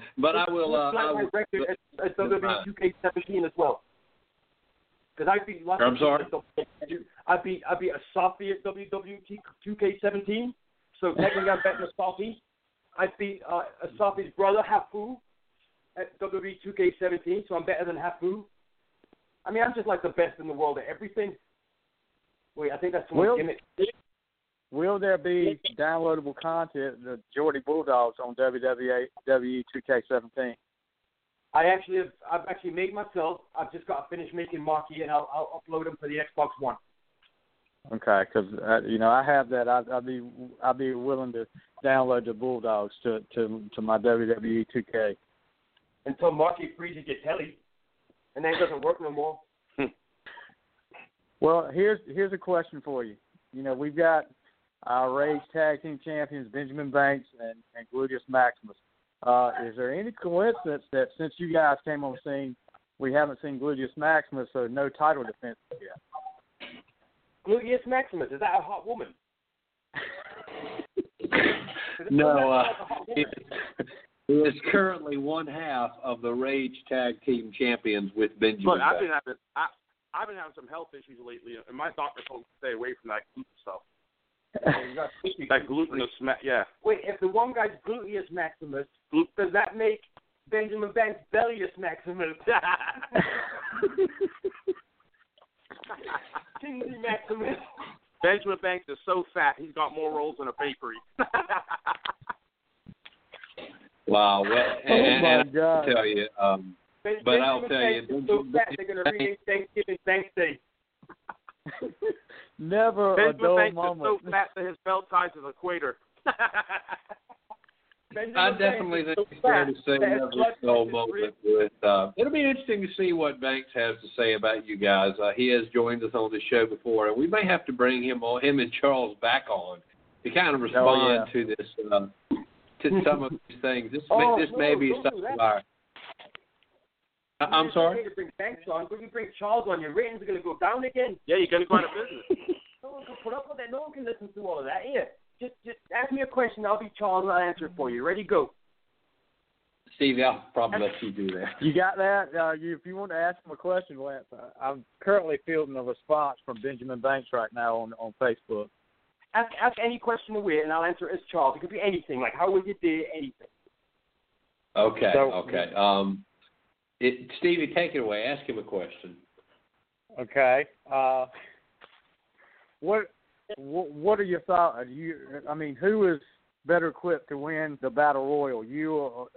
will... It's WWE 2K17 as well. Because I beat... I'm sorry? I beat Asafi at WWE 2K17. So technically I'm betting Asafi. I beat Asafi's brother, Hafu, at WWE 2K17. So I'm better than Hafu. I mean, I'm just like the best in the world at everything. Wait, I think that's one gimmick. Will there be downloadable content the Geordie Bulldogs on WWE 2K17? I've actually made myself. I've just got to finish making Marky, and I'll upload them for the Xbox One. Okay, because I have that. I'd be willing to download the Bulldogs to my WWE 2K. Until Marky freezes your telly. And that doesn't work no more. Well, here's a question for you. We've got our Rage Tag Team Champions, Benjamin Banks and Gladius Maximus. Is there any coincidence that since you guys came on the scene, we haven't seen Gladius Maximus, so no title defense yet? Gladius Maximus, is that a hot woman? No. He is currently one half of the Rage Tag Team Champions with Benjamin. Look, I've been having some health issues lately, and my doctor told me to stay away from that gluten stuff. That glutinous, yeah. Wait, if the one guy's Gluteus Maximus, does that make Benjamin Banks Bellius Maximus? Kingsley Maximus. Benjamin Banks is so fat, he's got more rolls than a bakery. Wow, well, and I'll tell you, but I'll tell you, so fat they're going to rename Thanksgiving Thanks Day. Never Benjamin a dull Banks moment. Is so fat that his belt ties is equator. I definitely think it's fair to say never a dull moment. It'll be interesting to see what Banks has to say about you guys. He has joined us on the show before, and we may have to bring him and Charles back on to kind of respond to this. To some of these things. I'm sorry? To bring Banks on. When you bring Charles on, your ratings are going to go down again. Yeah, you're going to go out of business. No one can put up with that. No one can listen to all of that. Here, just ask me a question. I'll be Charles and I'll answer it for you. Ready, go. Steve, I'll probably let you do that. You got that? If you want to ask him a question, Lance, I'm currently fielding a response from Benjamin Banks right now on Facebook. Ask any question to Weird, and I'll answer it as Charles. It could be anything, like how was your day, anything. Okay, okay. Stevie, take it away. Ask him a question. Okay. What are your thoughts? Who is better equipped to win the Battle Royal? You, or,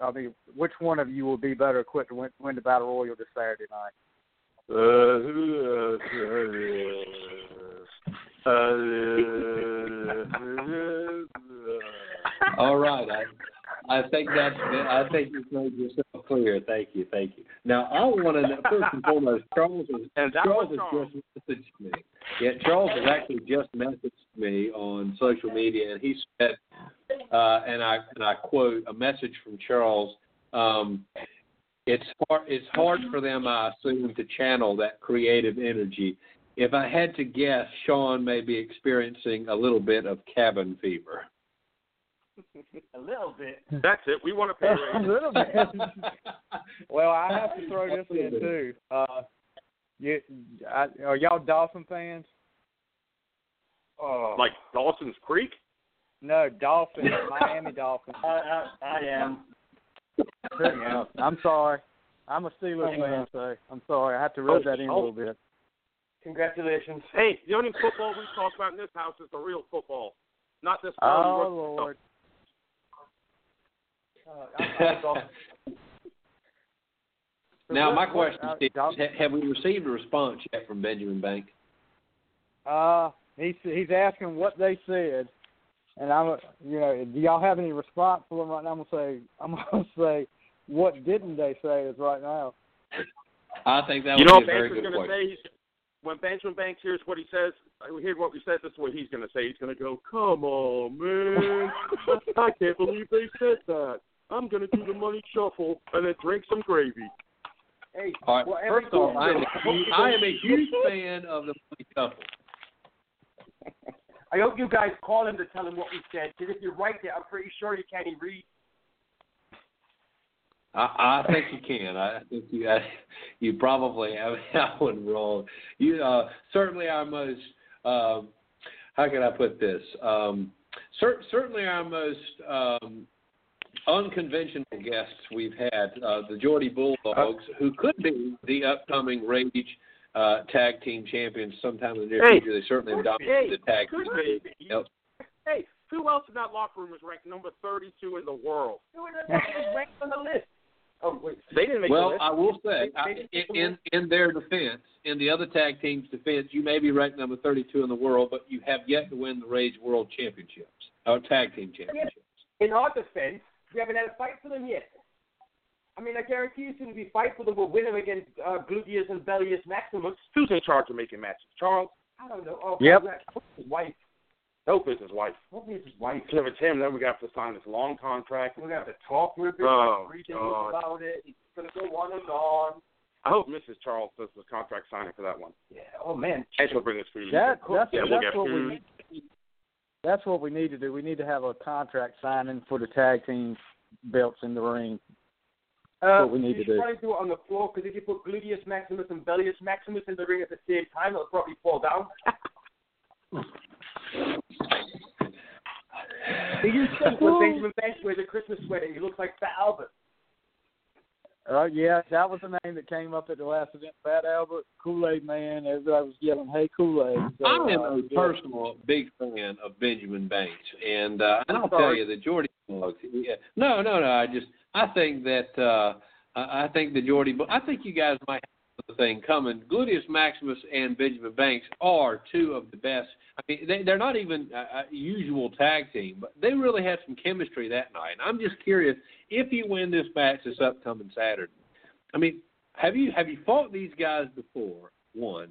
which one of you will be better equipped to win the Battle Royal this Saturday night? All right, I think you've made yourself clear. Thank you. Now I want to know, first and foremost, Charles has actually just messaged me on social media, and he said, and I quote a message from Charles. It's hard for them, I assume, to channel that creative energy. If I had to guess, Sean may be experiencing a little bit of cabin fever. A little bit. That's it. We want to pay a little bit. Well, I have to throw this in too. Are y'all Dawson fans? Like Dawson's Creek? No, Dolphins. Miami Dolphins. I am. Yeah, I'm sorry. I'm a Steelers fan, so I'm sorry. I have to rub that in a little bit. Congratulations. Hey, the only football we talk about in this house is the real football, not this one. Oh, Lord. Now, my question is, have we received a response yet from Benjamin Banks? He's asking what they said, and do y'all have any response for them right now? I'm gonna say, what didn't they say is right now. I think that would be a very good point. When Benjamin Banks hears what he says, this is what he's going to say. He's going to go, come on, man. I can't believe they said that. I'm going to do the money shuffle and then drink some gravy. Hey, all right. Well, first off, I am a huge fan of the Money Couple. I hope you guys call him to tell him what we said, because if you're right there, I'm pretty sure you can't even read. I think you can. I think you probably have that one wrong. You certainly our most. How can I put this? Certainly our most unconventional guests we've had, the Geordie Bulldogs, who could be the upcoming Rage tag team champions sometime in the near future. They certainly have dominated the tag team. Yep. Hey, who else in that locker room is ranked number 32 in the world? Who in that is ranked on the list? Oh, wait. They didn't make the list. Well, I will say, in their defense, in the other tag team's defense, you may be ranked number 32 in the world, but you have yet to win the Rage World Championships, or Tag Team Championships. In our defense, we haven't had a fight for them yet. I mean, I guarantee you, soon as we fight for them, we'll win them against Gladius and Gladius Maximus. Who's in charge of making matches? Charles? I don't know. Oh, yep. His wife. Hope is his wife. If it's him, then we got to sign this long contract. We got to talk with him, about it. He's going to go on and on. I hope Mrs. Charles does the contract signing for that one. Yeah. Oh man. And she'll bring us food. That's what we need to do. We need to have a contract signing for the tag team belts in the ring. That's what we need to do. You should probably do it on the floor, because if you put Gluteus Maximus and Bellius Maximus in the ring at the same time, it'll probably fall down. They used to put Benjamin Banks wears a Christmas sweater. He looks like Fat Albert. Yeah, that was the name that came up at the last event. Fat Albert, Kool-Aid Man. Everybody was yelling, "Hey, Kool-Aid!" So, I am a personal big fan of Benjamin Banks, and I'll tell you that Geordie Bulldogs. Yeah, no. I think you guys might have the thing coming. Gladius Maximus and Benjamin Banks are two of the best. I mean, they're not even a usual tag team, but they really had some chemistry that night. And I'm just curious, if you win this match this upcoming Saturday, I mean, have you fought these guys before, one?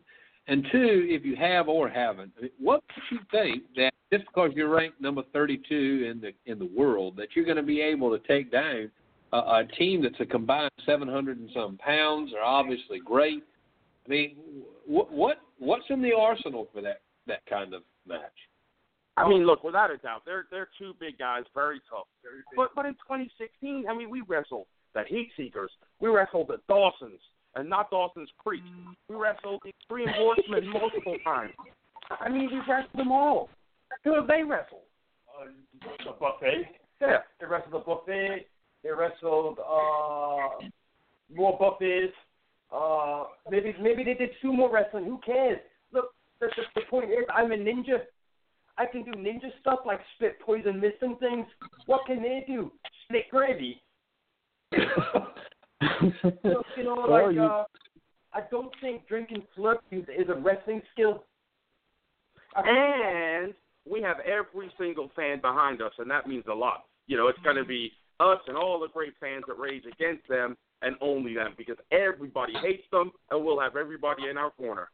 And two, if you have or haven't, I mean, what do you think that just because you're ranked number 32 in the world, that you're going to be able to take down a team that's a combined 700 and some pounds? Are obviously great. I mean, what's in the arsenal for that kind of match? I mean, look, without a doubt, they're two big guys, very tough. Very big. But in 2016, I mean, we wrestled the Heat Seekers. We wrestled the Dawsons, and not Dawson's Creek. We wrestled the Extreme Horsemen multiple times. I mean, we wrestled them all. Who have they wrestled? The Buffet. Yeah, they wrestled the Buffet. They wrestled more Buffets. Maybe they did sumo wrestling. Who cares? Look, the point is, I'm a ninja. I can do ninja stuff like spit poison mist and things. What can they do? Snake gravy. So, I don't think drinking Slurpees is a wrestling skill. And we have every single fan behind us, and that means a lot. You know, it's going to be us and all the great fans that rage against them, and only them, because everybody hates them, and we'll have everybody in our corner.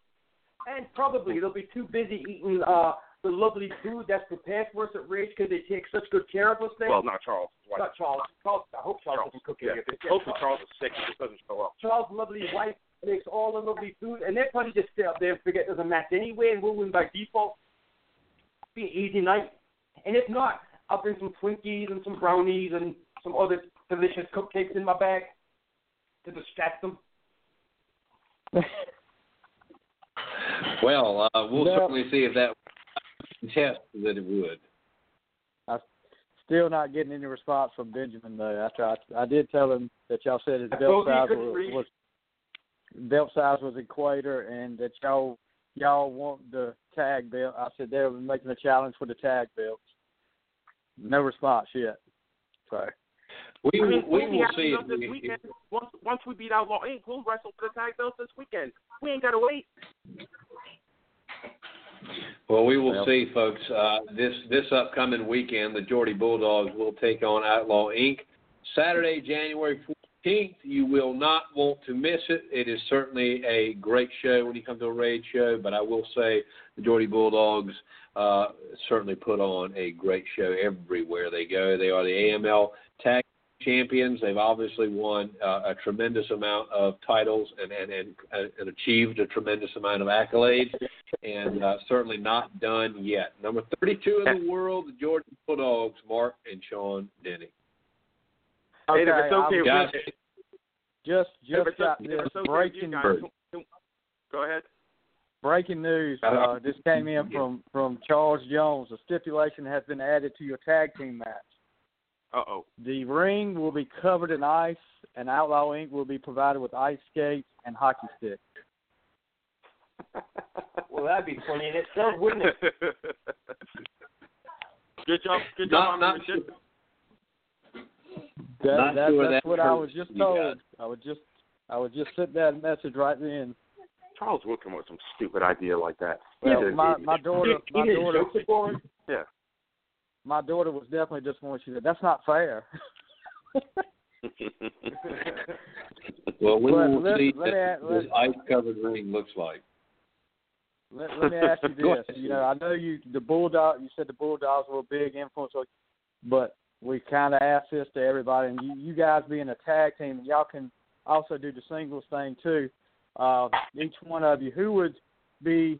And probably they'll be too busy eating the lovely food that's prepared for us at Rage, because they take such good care of us there. Well, not Charles. Wife. Not Charles. I hope Charles doesn't cook it. Hopefully Charles is sick and just doesn't show up. Charles' lovely wife makes all the lovely food, and they'll probably just stay up there and forget there's a match anyway, and we'll win by default. It'll be an easy night. And if not, I'll bring some Twinkies and some brownies and some other delicious cupcakes in my bag to distract them. Well, we'll certainly see if that contest that it would. I'm still not getting any response from Benjamin, though. I did tell him that y'all said his belt size was equator, and that y'all want the tag belt. I said they were making a challenge for the tag belts. No response yet. So we will see it this weekend. Once we beat Outlaw Inc., we'll wrestle for the tag belts this weekend. We ain't got to wait. Well, we will see, folks. This upcoming weekend, the Geordie Bulldogs will take on Outlaw Inc. Saturday, January 14th. You will not want to miss it. It is certainly a great show when you come to a Raid show, but I will say the Geordie Bulldogs certainly put on a great show everywhere they go. They are the AML Tag champions. They've obviously won a tremendous amount of titles and achieved a tremendous amount of accolades, and certainly not done yet. Number 32 in the world, the Geordie Bulldogs, Mark and Sean Denny. Okay, hey, if it's okay with you. Go ahead. Breaking news. This came in from Charles Jones. A stipulation has been added to your tag team match. Uh-oh. The ring will be covered in ice, and Outlaw Inc. will be provided with ice skates and hockey sticks. Well, that'd be funny in itself, wouldn't it? Good job. That's what I was just told. I would just send that message right then. Charles would come up with some stupid idea like that. Well, my daughter. Yeah. My daughter was definitely disappointed. She said, "That's not fair." Well, we will see what this ice-covered ring looks like. Let me ask you this: I know You said the Bulldogs were a big influence, but we kind of asked this to everybody, and you guys being a tag team, and y'all can also do the singles thing too. Each one of you, who would be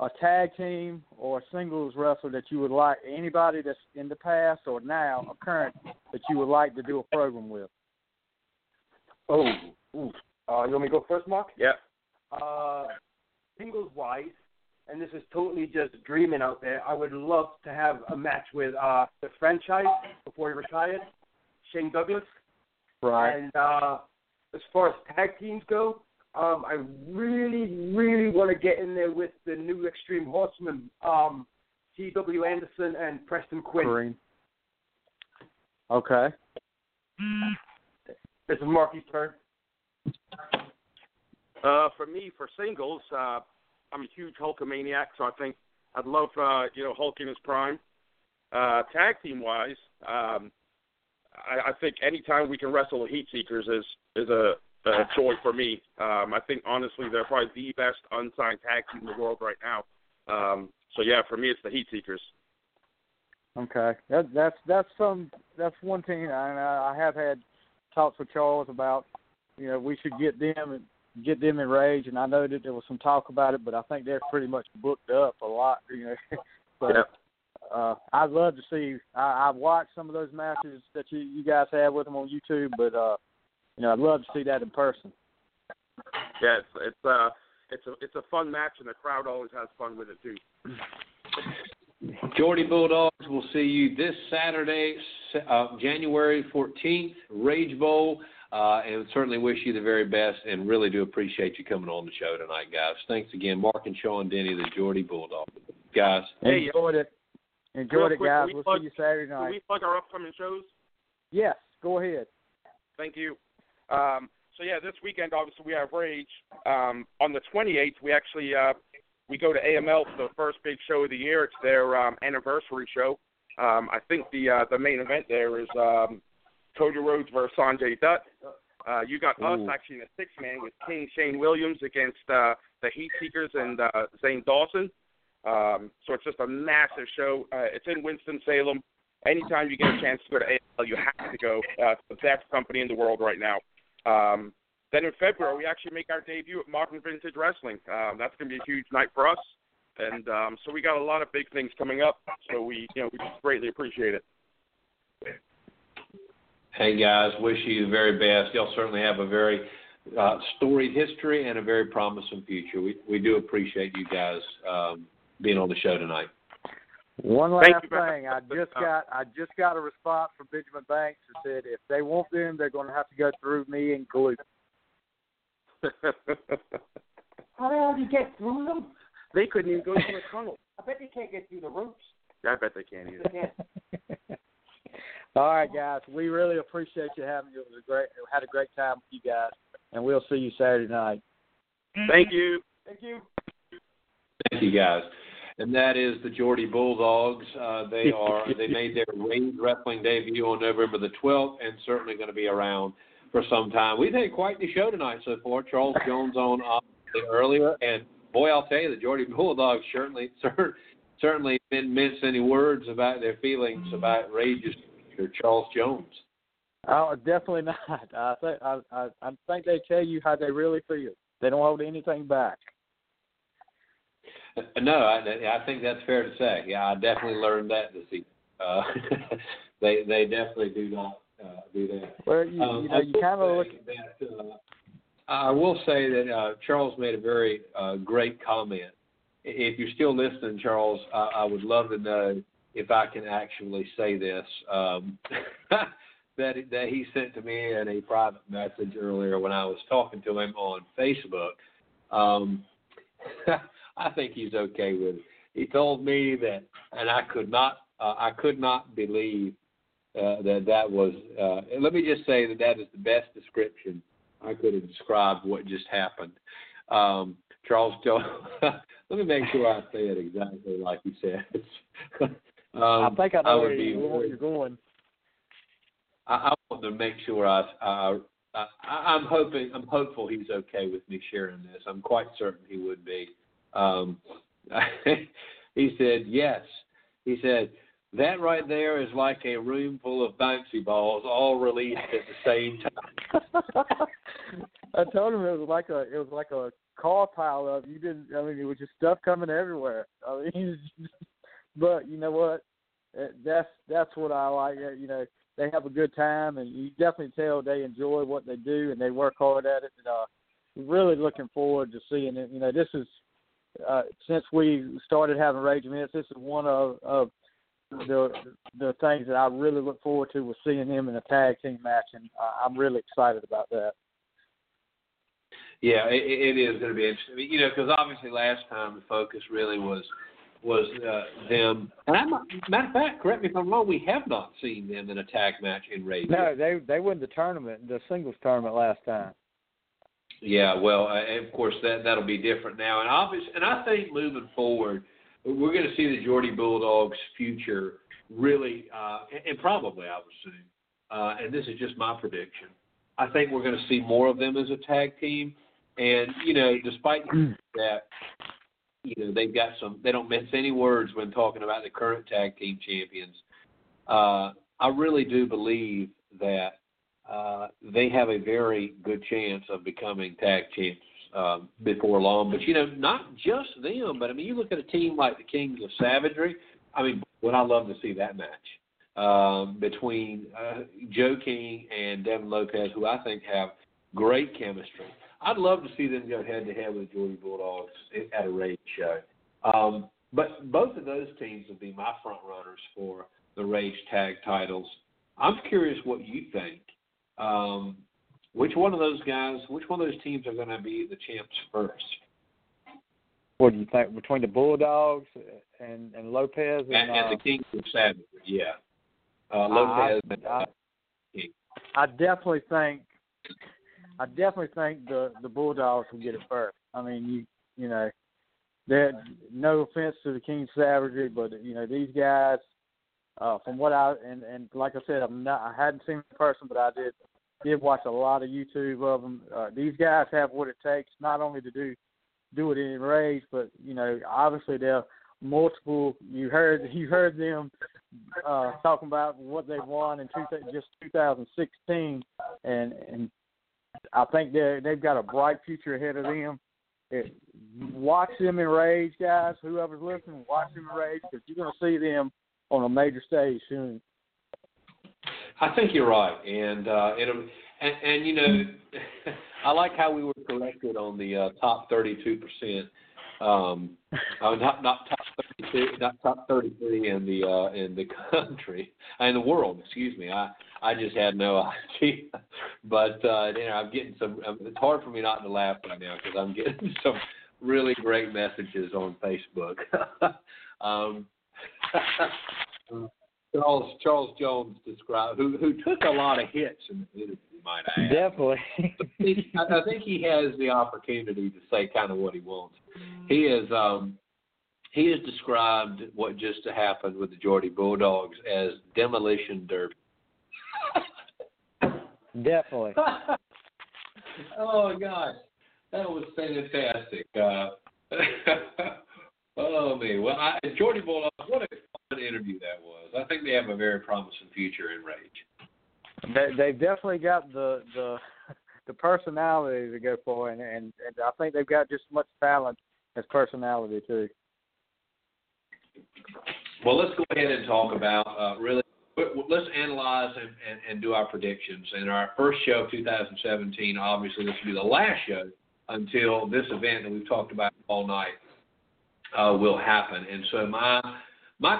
a tag team or a singles wrestler that you would like, anybody that's in the past or now or current that you would like to do a program with? Oh, you want me to go first, Mark? Yeah. Singles-wise, and this is totally just dreaming out there, I would love to have a match with the franchise before he retired, Shane Douglas. Right. And as far as tag teams go, I really want to get in there with the new Extreme Horsemen, C.W. Anderson and Preston Quinn. Green. Okay. This is Marky's turn. For me, for singles, I'm a huge Hulkamaniac, so I think I'd love Hulk in his prime. Tag team wise, I think anytime we can wrestle the Heat Seekers is a joy for me. I think, honestly, they're probably the best unsigned tag team in the world right now. So, yeah, for me, it's the Heat Seekers. Okay. That's one thing I have had talks with Charles about, we should get them in Rage, and I know that there was some talk about it, but I think they're pretty much booked up a lot. But I'd love to see. I've watched some of those matches that you guys had with them on YouTube, but I'd love to see that in person. Yeah, it's a fun match, and the crowd always has fun with it too. Geordie Bulldogs will see you this Saturday, January 14th, Rage Bowl, and certainly wish you the very best. And really do appreciate you coming on the show tonight, guys. Thanks again, Mark and Sean Denny, the Geordie Bulldogs guys. Hey, enjoyed it, guys. We'll see you Saturday night. Can we plug our upcoming shows? Yes, go ahead. Thank you. This weekend, obviously, we have Rage. On the 28th, we actually we go to AML for the first big show of the year. It's their anniversary show. I think the main event there is Cody Rhodes versus Sanjay Dutt. You got us, actually, in a six-man with King Shane Williams against the Heat Seekers and Zane Dawson. So it's just a massive show. It's in Winston-Salem. Anytime you get a chance to go to AML, you have to go. It's the best company in the world right now. Then in February, we actually make our debut at Modern Vintage Wrestling. That's going to be a huge night for us. And so we got a lot of big things coming up. So we just greatly appreciate it. Hey, guys, wish you the very best. Y'all certainly have a very storied history and a very promising future. We do appreciate you guys being on the show tonight. One last thing, I just got a response from Benjamin Banks who said if they want them, they're going to have to go through me and glue them. How the hell do you get through them? They couldn't even go through the tunnel. I bet they can't get through the ropes. I bet they can't either. All right, guys, we really appreciate you having you. Had a great time with you guys, and we'll see you Saturday night. Thank you. Thank you, guys. And that is the Geordie Bulldogs. They made their Rage Wrestling debut on November the 12th and certainly going to be around for some time. We've had quite the show tonight so far. Charles Jones on earlier. And, boy, I'll tell you, the Geordie Bulldogs certainly didn't mince any words about their feelings about Rage's Charles Jones. Oh, definitely not. I think they tell you how they really feel. They don't hold anything back. No, I think that's fair to say. Yeah, I definitely learned that this evening. They definitely do not do that. Well, you kind of look at that. I will say that Charles made a very great comment. If you're still listening, Charles, I would love to know if I can actually say this, that he sent to me in a private message earlier when I was talking to him on Facebook. I think he's okay with it. He told me that, and I could not believe that was. Let me just say that is the best description I could have described what just happened. Charles Jones, let me make sure I say it exactly like he says. I think I know where you're going. I want to make sure I'm hopeful he's okay with me sharing this. I'm quite certain he would be. He said, yes. He said, that right there is like a room full of bouncy balls all released at the same time. I told him it was like a car pile up. It was just stuff coming everywhere. But you know what? That's what I like. They have a good time, and you definitely tell they enjoy what they do and they work hard at it. And really looking forward to seeing it. This is since we started having Rage Minutes, this is one of the things that I really look forward to was seeing him in a tag team match, and I'm really excited about that. Yeah, it is going to be interesting. Because obviously last time the focus really was them. And matter of fact, correct me if I'm wrong, we have not seen them in a tag match in Rage. No, they won the singles tournament last time. Yeah, well, of course that'll be different now. And obviously, and I think moving forward, we're going to see the Geordie Bulldogs' future really, and probably I would assume, and this is just my prediction, I think we're going to see more of them as a tag team. And, despite that, they've got they don't miss any words when talking about the current tag team champions. I really do believe that they have a very good chance of becoming tag champs before long. But, not just them, but, you look at a team like the Kings of Savagery. Would I love to see that match between Joe King and Devin Lopez, who I think have great chemistry. I'd love to see them go head-to-head with the Geordie Bulldogs at a Rage show. But both of those teams would be my front runners for the Rage tag titles. I'm curious what you think. Which one of those teams are going to be the champs first? What do you think? Between the Bulldogs and Lopez? And the Kings of Savagery, yeah. Lopez and King. I definitely think the Bulldogs will get it first. No offense to the Kings of Savagery, but these guys, from what and like I said, I hadn't seen them in person, but I did watch a lot of YouTube of them. These guys have what it takes not only to do it in Rage, but obviously they're multiple. You heard them talking about what they won in 2016, and I think they've got a bright future ahead of them. Watch them in Rage, guys. Whoever's listening, watch them in Rage because you're going to see them on a major stage soon. I think you're right, and I like how we were corrected on the top 32%. Not top 32, not top 33 in the country in the world. Excuse me. I just had no idea. But I'm getting some. It's hard for me not to laugh right now because I'm getting some really great messages on Facebook. Charles Jones described who took a lot of hits in the interview, might I add. Definitely. I think he has the opportunity to say kind of what he wants. He has described what just happened with the Geordie Bulldogs as demolition derby. Definitely. Oh gosh, that was fantastic. Oh man, well, Geordie Bulldogs, what a fun interview that was. I think they have a very promising future in Rage. They've definitely got the personality to go for, and I think they've got just as much talent as personality too. Well, let's go ahead and talk about really. Let's analyze and do our predictions. And our first show of 2017, obviously, this will be the last show until this event that we've talked about all night will happen. And so my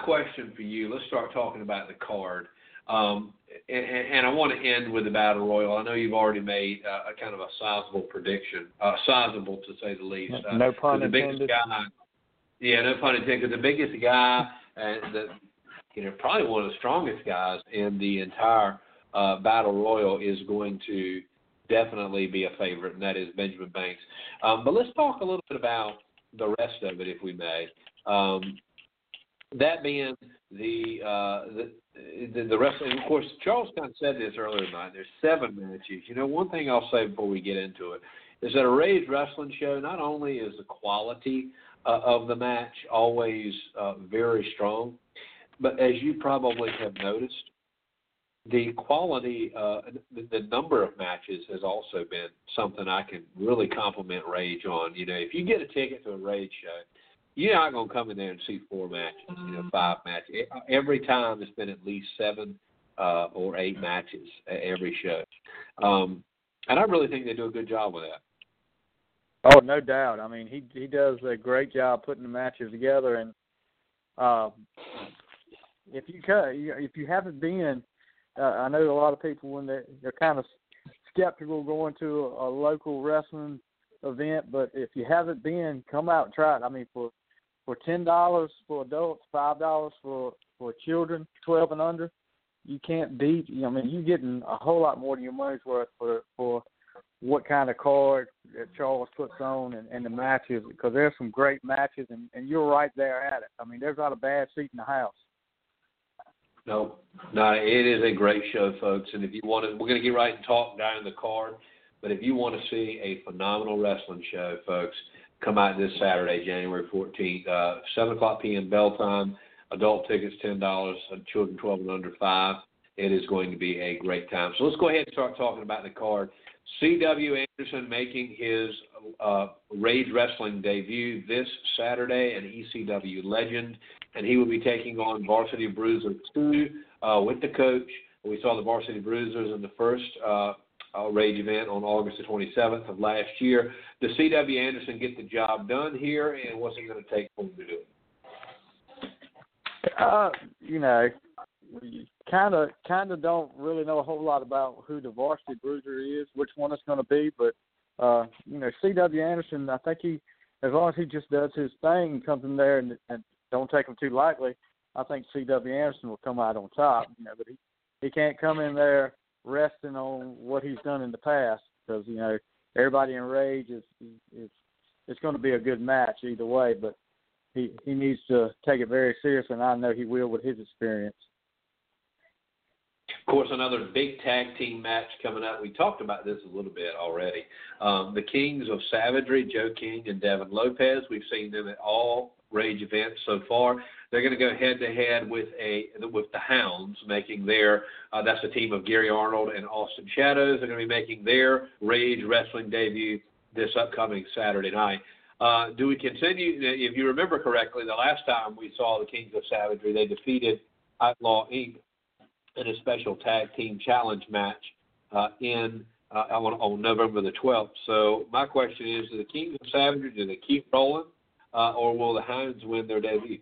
question for you, let's start talking about the card. And I want to end with the Battle Royal. I know you've already made a kind of a sizable prediction, sizable to say the least. No pun intended. No pun intended. The biggest guy and probably one of the strongest guys in the entire Battle Royal is going to definitely be a favorite, and that is Benjamin Banks. But let's talk a little bit about the rest of it, if we may. That being the wrestling, of course, Charles kind of said this earlier tonight. There's 7 matches. One thing I'll say before we get into it is that a Rage wrestling show, not only is the quality of the match always very strong, but as you probably have noticed, the quality, the number of matches has also been something I can really compliment Rage on. If you get a ticket to a Rage show, you're not going to come in there and see 4 matches, 5 matches. Every time it's been at least 7 or 8 matches at every show. And I really think they do a good job with that. Oh, no doubt. I mean, he does a great job putting the matches together. And if you haven't been, I know a lot of people, when they're kind of skeptical going to a local wrestling event, but if you haven't been, come out and try it. I mean, for $10 for adults, $5 for children 12 and under, you can't beat. You're getting a whole lot more than your money's worth for what kind of card that Charles puts on and the matches, because there's some great matches, and you're right there at it. I mean, there's not a bad seat in the house. No, it is a great show, folks. And if you want to, we're going to get right and talk down the card. But if you want to see a phenomenal wrestling show, folks, come out this Saturday, January 14th, 7 o'clock p.m. bell time. Adult tickets, $10. Children 12 and under, $5. It is going to be a great time. So let's go ahead and start talking about the card. C.W. Anderson making his Rage Wrestling debut this Saturday, an ECW legend. And he will be taking on Varsity Bruiser 2 with the coach. We saw the Varsity Bruisers in the first Rage event on August the 27th of last year. Does C.W. Anderson get the job done here, and what's it going to take for him to do it? Kind of don't really know a whole lot about who the Varsity Bruiser is, which one it's going to be, but C.W. Anderson, I think he, as long as he just does his thing, comes in there and don't take him too lightly, I think C.W. Anderson will come out on top. But he can't come in there resting on what he's done in the past, because everybody in Rage is it's going to be a good match either way, but he needs to take it very seriously, and I know he will with his experience. Of course, another big tag team match coming up. We talked about this a little bit already. The Kings of Savagery, Joe King and Devin Lopez. We've seen them at all Rage events so far. They're going to go head-to-head with the Hounds, making their that's the team of Gary Arnold and Austin Shadows. They're going to be making their Rage wrestling debut this upcoming Saturday night. Do we continue? If you remember correctly, the last time we saw the Kings of Savagery, they defeated Outlaw Inc. in a special tag team challenge match on November the 12th. So my question is, do the Kings of Savagery, do they keep rolling? Or will the Hounds win their debut?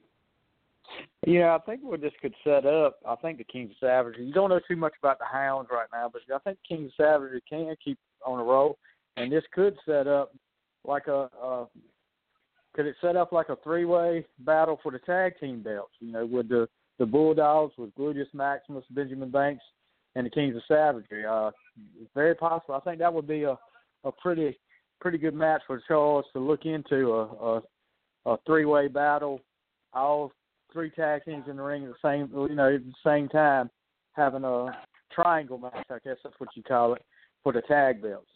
I think what this could set up, I think the Kings of Savagery, you don't know too much about the Hounds right now, but I think Kings of Savagery can keep on a roll, and this could set up like a three-way battle for the tag team belts, with the Bulldogs, with Gladius Maximus, Benjamin Banks, and the Kings of Savagery. Very possible. I think that would be a pretty good match for Charles to look into, a three-way battle, all 3 tag teams in the ring at the same, at the same time, having a triangle match, I guess that's what you call it, for the tag belts.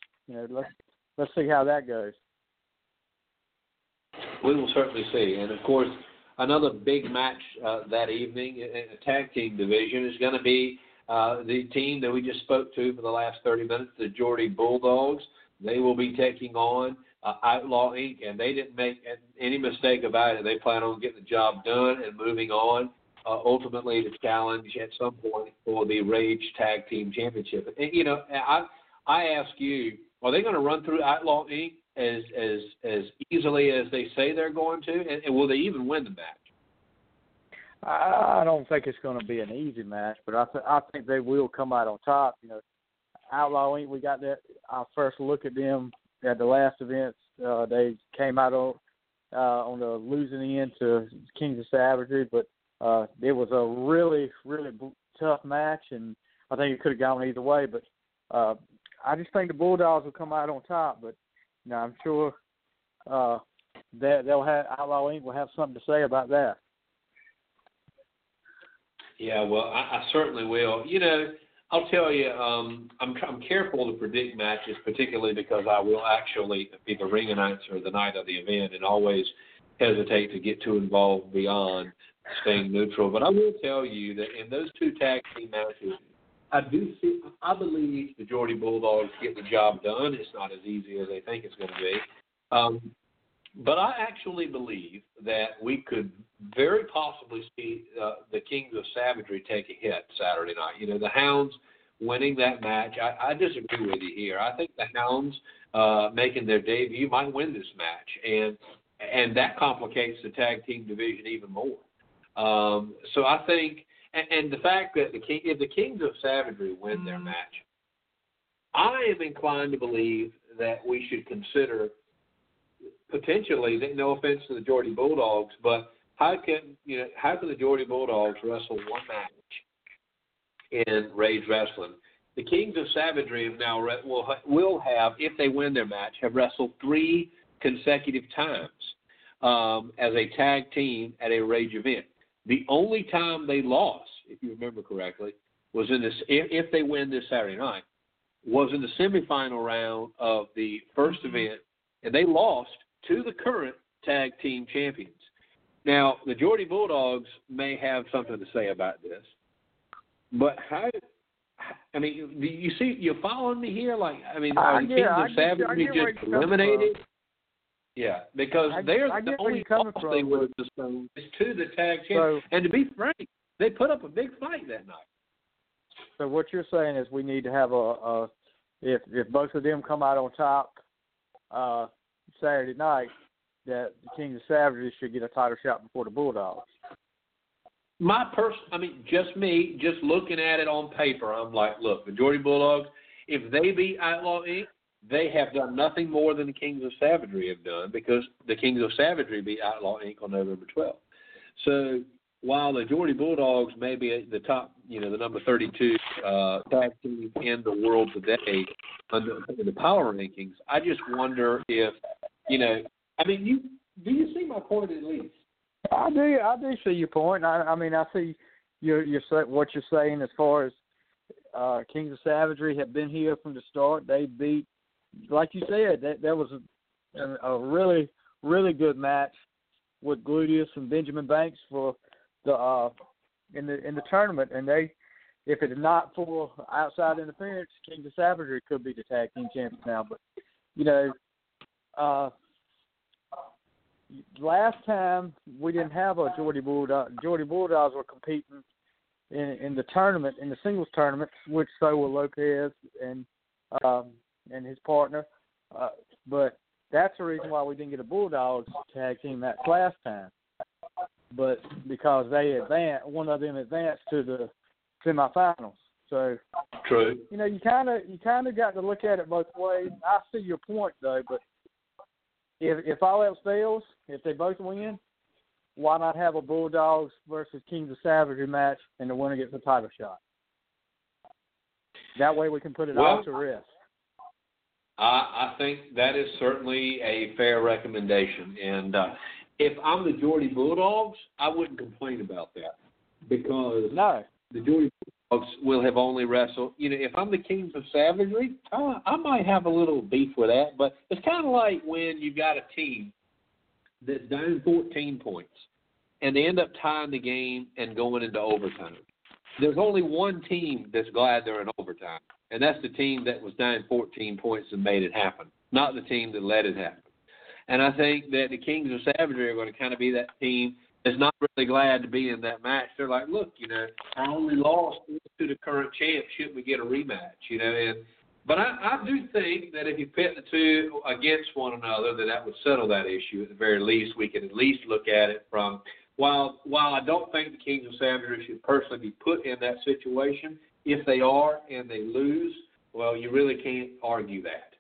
Let's see how that goes. We will certainly see, and of course, another big match that evening in the tag team division is going to be The team that we just spoke to for the last 30 minutes, the Geordie Bulldogs, they will be taking on Outlaw Inc., and they didn't make any mistake about it. They plan on getting the job done and moving on, ultimately to challenge at some point for the Rage Tag Team Championship. And, you know, I ask you, are they going to run through Outlaw Inc. as easily as they say they're going to? And will they even win the match? I don't think it's going to be an easy match, but I think they will come out on top. You know, Outlaw Inc., we got that. Our first look at them at the last events. They came out on the losing end to Kings of Savagery, but it was a really, really tough match, and I think it could have gone either way. But I just think the Bulldogs will come out on top. But you know, I'm sure Outlaw Inc. will have something to say about that. Yeah, well, I certainly will. You know, I'll tell you, I'm careful to predict matches, particularly because I will actually be the ring announcer the night of the event and always hesitate to get too involved beyond staying neutral. But I will tell you that in those two tag team matches, I believe the Geordie Bulldogs get the job done. It's not as easy as they think it's going to be. But I actually believe that we could very possibly see the Kings of Savagery take a hit Saturday night. You know, the Hounds winning that match. I disagree with you here. I think the Hounds making their debut might win this match, and that complicates the tag team division even more. So I think, and the fact that if the Kings of Savagery win their match, I am inclined to believe that we should consider potentially, no offense to the Geordie Bulldogs, but how can the Geordie Bulldogs wrestle one match in Rage Wrestling? The Kings of Savagery now will have, if they win their match, have wrestled 3 consecutive times as a tag team at a Rage event. The only time they lost, if you remember correctly, was in this. If they win this Saturday night, was in the semifinal round of the first event, and they lost to the current tag team champions. Now, the Geordie Bulldogs may have something to say about this, but do you see, you're following me here? Like, I mean, are the Kings of Savagery just eliminated? Yeah, because they're the only loss they would have sustained is to the tag champions. So, and to be frank, they put up a big fight that night. So what you're saying is we need to have if both of them come out on top Saturday night, that the Kings of Savagery should get a title shot before the Bulldogs. Just looking at it on paper, I'm like, look, the Geordie Bulldogs, if they beat Outlaw Inc., they have done nothing more than the Kings of Savagery have done, because the Kings of Savagery beat Outlaw Inc. on November 12th. So while the Geordie Bulldogs may be the top, the number 32 tag team in the world today under the power rankings, I just wonder if, do you see my point at least? I do see your point. I see your what you're saying as far as Kings of Savagery have been here from the start. They beat, like you said, that was a really, really good match with Gladius and Benjamin Banks for the in the tournament. And they, if it's not for outside interference, Kings of Savagery could be the tag team champions now. But last time we didn't have a Geordie Bulldog. Geordie Bulldogs were competing in the tournament, in the singles tournament, which so were Lopez and his partner. But that's the reason why we didn't get a Bulldogs tag team match last time. But because they one of them advanced to the semifinals. So true. You kind of got to look at it both ways. I see your point though, but if all else fails, if they both win, why not have a Bulldogs versus Kings of Savagery match and the winner gets a title shot? That way we can put it all to rest. I think that is certainly a fair recommendation. And if I'm the Geordie Bulldogs, I wouldn't complain about that because the Geordie Bulldogs will have only wrestled. If I'm the Kings of Savagery, I might have a little beef with that. But it's kind of like when you've got a team that's down 14 points, and they end up tying the game and going into overtime. There's only one team that's glad they're in overtime, and that's the team that was down 14 points and made it happen, not the team that let it happen. And I think that the Kings of Savagery are going to kind of be that team that's not really glad to be in that match. They're like, look, you know, I only lost to the current champ. Should we get a rematch? You know, and but I do think that if you pit the two against one another, that would settle that issue at the very least. We can at least look at it from while I don't think the Kings of Savagery should personally be put in that situation. If they are and they lose, well, you really can't argue that.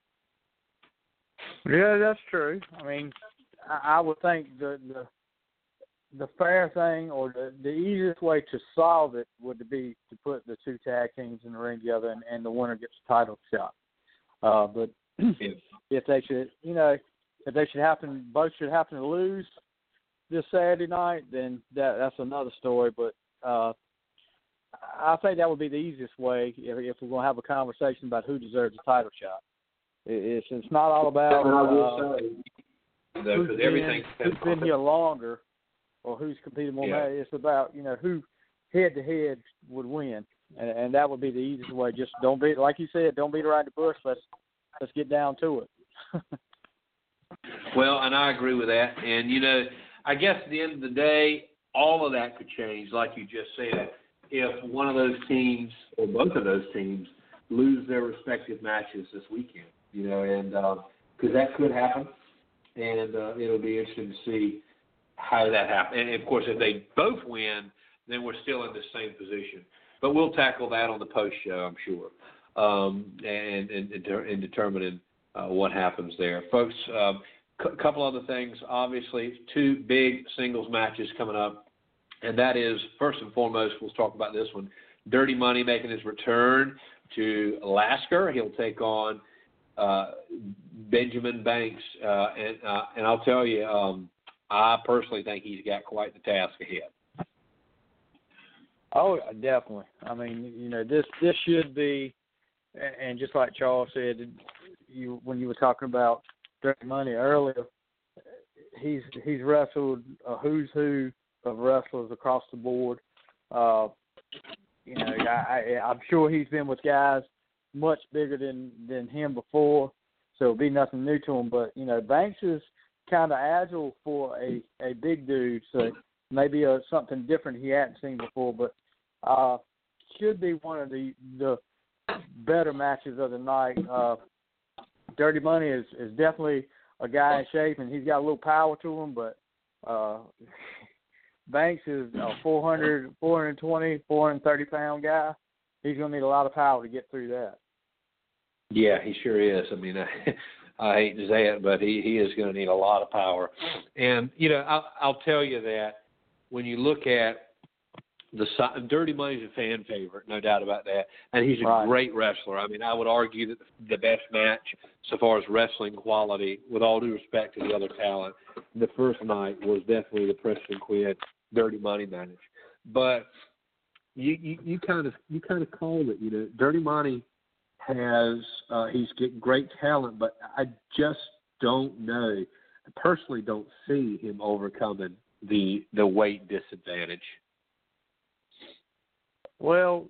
Yeah, that's true. I mean, I would think the fair thing or the easiest way to solve it would be to put the two tag teams in the ring together and the winner gets a title shot. But if they should, you know, if they should happen, both should happen to lose this Saturday night, then that's another story. But I think that would be the easiest way if we're going to have a conversation about who deserves a title shot. It's not all about who's been here longer or who's competed more. Yeah. It's about, you know, who head-to-head would win, and that would be the easiest way. Just don't be, like you said, don't beat around the bush. Let's get down to it. Well, and I agree with that. And, you know, I guess at the end of the day, all of that could change, like you just said. If one of those teams or both of those teams lose their respective matches this weekend, you know, and because that could happen, and it'll be interesting to see how that happens. And, of course, if they both win, then we're still in the same position. But we'll tackle that on the post show, I'm sure, and determining what happens there. Folks, couple other things. Obviously, two big singles matches coming up. And that is, first and foremost, we'll talk about this one. Dirty Money making his return to Lasker. He'll take on Benjamin Banks. And I'll tell you, I personally think he's got quite the task ahead. Oh, definitely. I mean, you know, this should be, and just like Charles said, when you were talking about Dirty Money earlier, he's wrestled a who's who of wrestlers across the board. You know, I'm sure he's been with guys much bigger than him before, so it'll be nothing new to him. But, you know, Banks is kind of agile for a big dude, so maybe something different he hadn't seen before. But should be one of the better matches of the night. Dirty Money is definitely a guy in shape, and he's got a little power to him, but Banks is a 400, 420, 430-pound guy. He's going to need a lot of power to get through that. Yeah, he sure is. I mean, I hate to say it, but he is going to need a lot of power. And, you know, I'll tell you that when you look at Dirty Money's a fan favorite, no doubt about that. And he's a great wrestler. I mean, I would argue that the best match so far as wrestling quality, with all due respect to the other talent, the first night was definitely the Preston Quinn Dirty Money match. But you kind of called it, you know. Dirty Money has he's got great talent, but I just don't know. I personally don't see him overcoming the weight disadvantage. Well,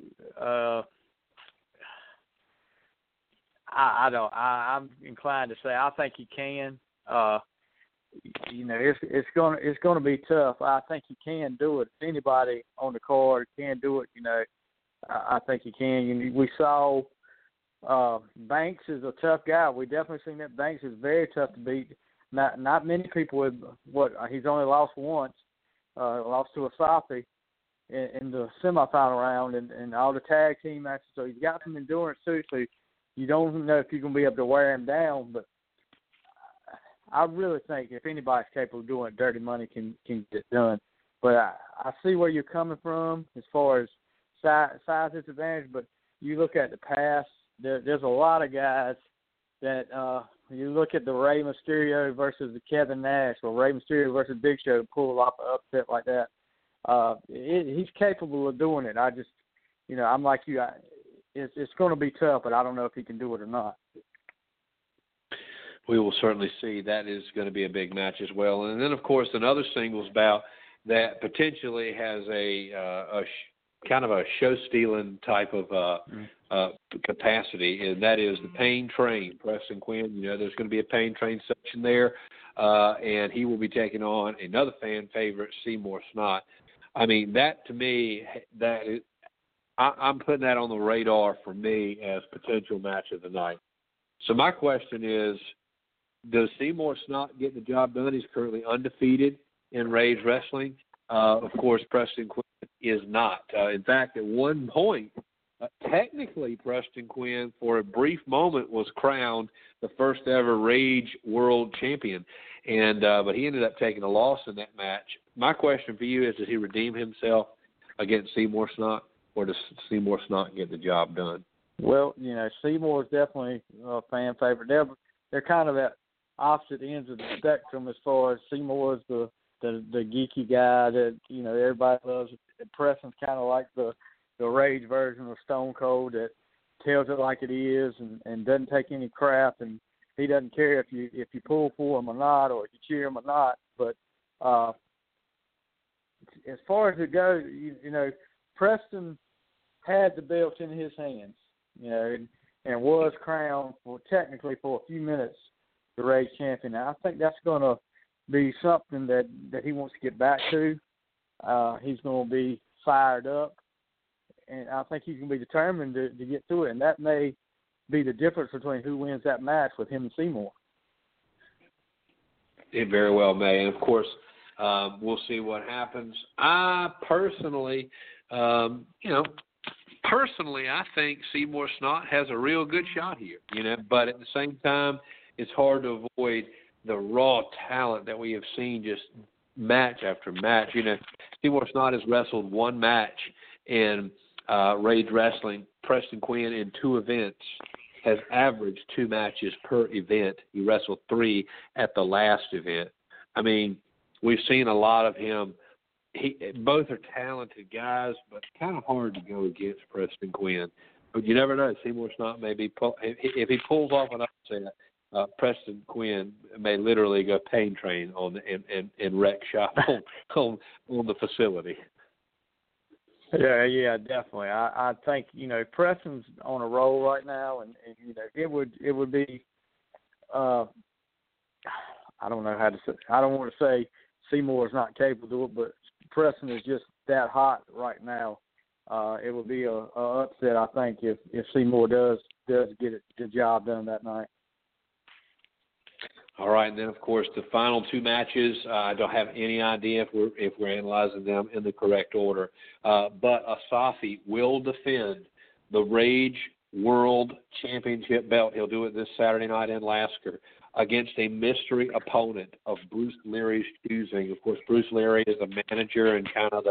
I don't. I'm inclined to say I think he can. You know, it's gonna be tough. I think he can do it. If anybody on the card can do it, you know, I think he can. You know, we saw Banks is a tough guy. We definitely seen that Banks is very tough to beat. Not many people would. He's only lost once. Lost to Asafi in the semifinal round and all the tag team matches. So he's got some endurance too. So you don't know if you're going to be able to wear him down, but I really think if anybody's capable of doing it, Dirty Money can get done. But I see where you're coming from as far as size disadvantage, but you look at the past, there's a lot of guys that you look at the Rey Mysterio versus the Kevin Nash or Rey Mysterio versus Big Show to pull off an upset like that. He's capable of doing it. I just, you know, I'm like you. It's going to be tough, but I don't know if he can do it or not. We will certainly see. That is going to be a big match as well. And then, of course, another singles bout that potentially has a kind of a show-stealing type of capacity, and that is the Pain Train. Preston Quinn, you know, there's going to be a Pain Train section there, and he will be taking on another fan favorite, Seymour Snot. I mean, that to me, that is, I'm putting that on the radar for me as potential match of the night. So my question is, does Seymour Snot get the job done? He's currently undefeated in Rage Wrestling. Of course, Preston Quinn is not. In fact, at one point, technically Preston Quinn for a brief moment was crowned the first ever Rage World Champion, and but he ended up taking a loss in that match. My question for you is, does he redeem himself against Seymour Snot, or does Seymour Snot get the job done? Well, you know, Seymour is definitely a fan favorite. They're kind of at opposite ends of the spectrum as far as Seymour is the geeky guy that, you know, everybody loves. Preston's kind of like the Rage version of Stone Cold that tells it like it is and doesn't take any crap, and he doesn't care if you pull for him or not, or if you cheer him or not. But as far as it goes, you know, Preston had the belt in his hands, you know, and was crowned for a few minutes the Rage champion. Now, I think that's going to be something that he wants to get back to. He's going to be fired up, and I think he's going to be determined to get through it, and that may be the difference between who wins that match with him and Seymour. It very well may, and of course, we'll see what happens. I personally, I think Seymour Snot has a real good shot here, you know, but at the same time, it's hard to avoid the raw talent that we have seen just match after match. You know, Seymour Snot has wrestled one match in Rage Wrestling. Preston Quinn in two events has averaged two matches per event. He wrestled three at the last event. I mean, we've seen a lot of him. Both are talented guys, but kind of hard to go against Preston Quinn. But you never know. Seymour Snot may be if he pulls off an upset, Preston Quinn may literally go Pain Train on and wreck shop on the facility. Yeah, definitely. I think, you know, Preston's on a roll right now, and you know, it would be I don't know how to say, I don't want to say Seymour's not capable of it, but Preston is just that hot right now. It would be a upset, I think, if Seymour does get the job done that night. All right, and then, of course, the final two matches, I don't have any idea if we're analyzing them in the correct order. But Asafi will defend the Rage World Championship belt. He'll do it this Saturday night in Lasker against a mystery opponent of Bruce Leary's choosing. Of course, Bruce Leary is the manager and kind of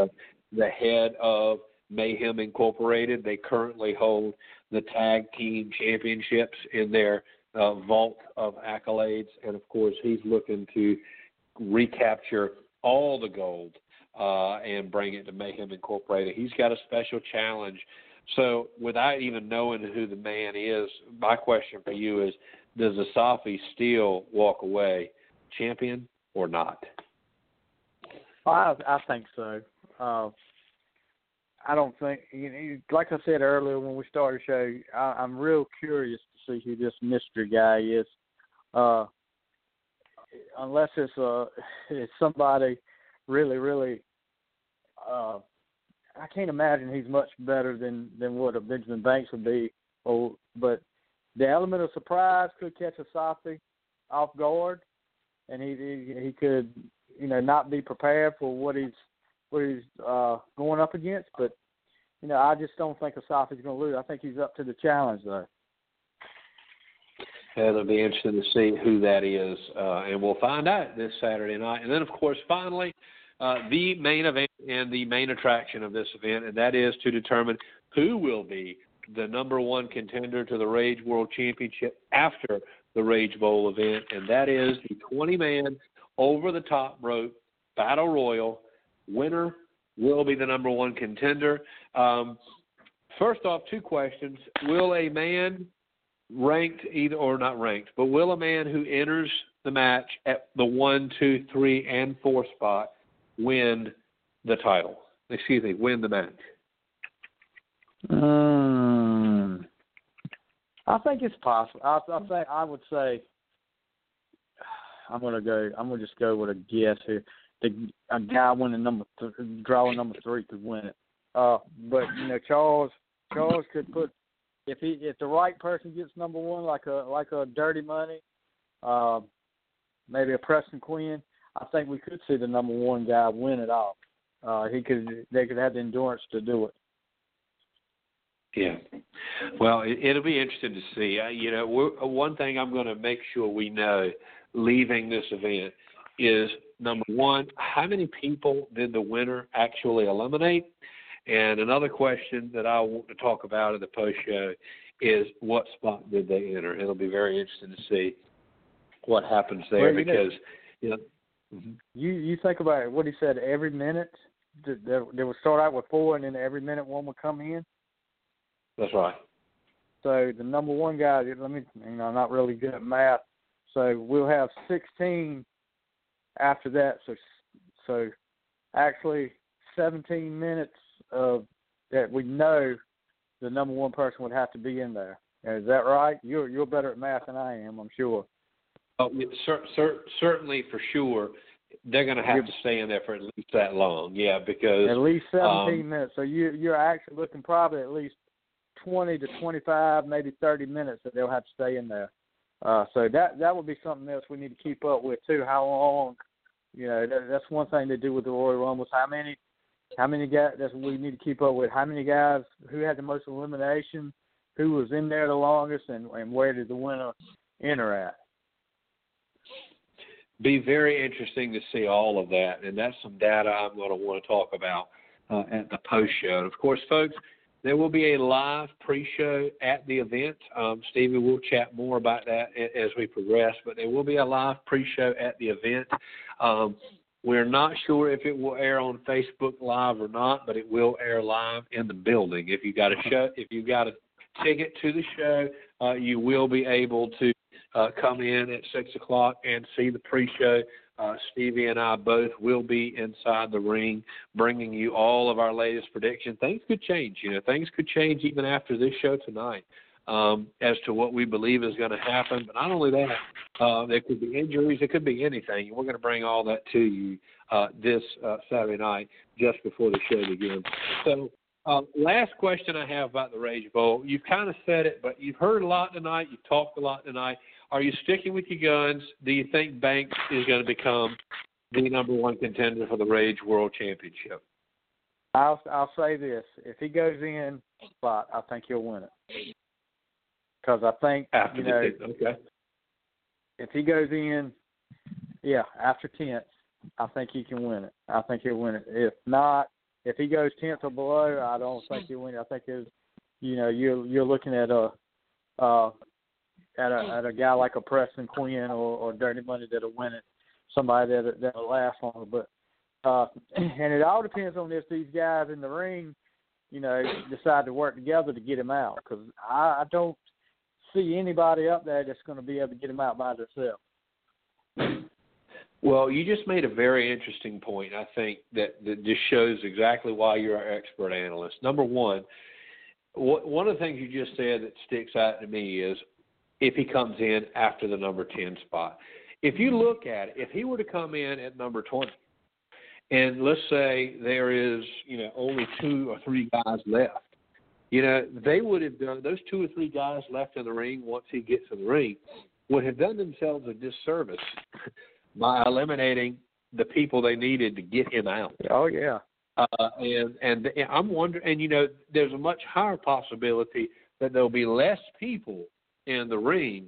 the head of Mayhem Incorporated. They currently hold the tag team championships in their vault of accolades, and of course he's looking to recapture all the gold and bring it to Mayhem Incorporated. He's got a special challenge. So without even knowing who the man is, my question for you is, does Asafi still walk away champion or not? Well, I think so. I don't think, you know, like I said earlier when we started the show, I'm real curious see who this mystery guy is, unless it's somebody really, really. I can't imagine he's much better than what a Benjamin Banks would be. But the element of surprise could catch Asafi off guard, and he could, you know, not be prepared for what he's going up against. But you know, I just don't think Asafi's going to lose. I think he's up to the challenge though. And it'll be interesting to see who that is, and we'll find out this Saturday night. And then, of course, finally, the main event and the main attraction of this event, and that is to determine who will be the number one contender to the Rage World Championship after the Rage Bowl event, and that is the 20-man over-the-top rope battle royal. Winner will be the number one contender. First off, two questions. Will a man who enters the match at the 1, 2, 3, and 4 spot win the title? Excuse me, win the match. I think it's possible. I would say I'm gonna just go with a guess here. A guy winning number three could win it. But you know, Charles could put if the right person gets number one, like a Dirty Money, maybe a Preston Quinn. I think we could see the number one guy win it all. They could have the endurance to do it. Yeah. Well, it'll be interesting to see. One thing I'm going to make sure we know leaving this event is, number one, how many people did the winner actually eliminate? And another question that I want to talk about in the post-show is what spot did they enter? It'll be very interesting to see what happens there You think about it, what he said, every minute, they would start out with four, and then every minute one would come in. That's right. So the number one guy, I'm not really good at math, so we'll have 16 after that. So actually 17 minutes of that we know the number one person would have to be in there. Is that right? You're better at math than I am, I'm sure. Oh, certainly for sure. They're going to have to stay in there for at least that long, yeah, because... At least 17 minutes. So you're actually looking probably at least 20 to 25, maybe 30 minutes that they'll have to stay in there. So that would be something else we need to keep up with, too, how long. That's one thing to do with the Royal Rumble. How many guys, that's what we need to keep up with. How many guys, who had the most elimination, who was in there the longest, and where did the winner enter at? Be very interesting to see all of that, and that's some data I'm going to want to talk about at the post-show. And of course, folks, there will be a live pre-show at the event. Stevie will chat more about that as we progress, but there will be a live pre-show at the event. We're not sure if it will air on Facebook Live or not, but it will air live in the building. If you got a show, if you got a ticket to the show, you will be able to come in at 6 o'clock and see the pre-show. Stevie and I both will be inside the ring bringing you all of our latest predictions. Things could change. Things could change even after this show tonight as to what we believe is going to happen. But not only that, there could be injuries. There could be anything. We're going to bring all that to you this Saturday night just before the show begins. So, last question I have about the Rage Bowl. You've kind of said it, but you've heard a lot tonight. You've talked a lot tonight. Are you sticking with your guns? Do you think Banks is going to become the number one contender for the Rage World Championship? I'll say this. If he goes in, I think he'll win it. Because I think, if he goes in, after 10th, I think he can win it. I think he'll win it. If not, if he goes 10th or below, I don't think he'll win. I think you're looking at a guy like a Preston Quinn or Dirty Money that'll win it, somebody that'll last longer. But and it all depends on if these guys in the ring, decide to work together to get him out. Because I don't see anybody up there that's going to be able to get him out by themselves. Well, you just made a very interesting point, I think, that just shows exactly why you're our expert analyst. Number one, one of the things you just said that sticks out to me is if he comes in after the number 10 spot. If you look at it, if he were to come in at number 20, and let's say there is, only two or three guys left, they would have done, those two or three guys left in the ring once he gets in the ring, would have done themselves a disservice by eliminating the people they needed to get him out. Oh, yeah. And I'm wondering, and, there's a much higher possibility that there'll be less people in the ring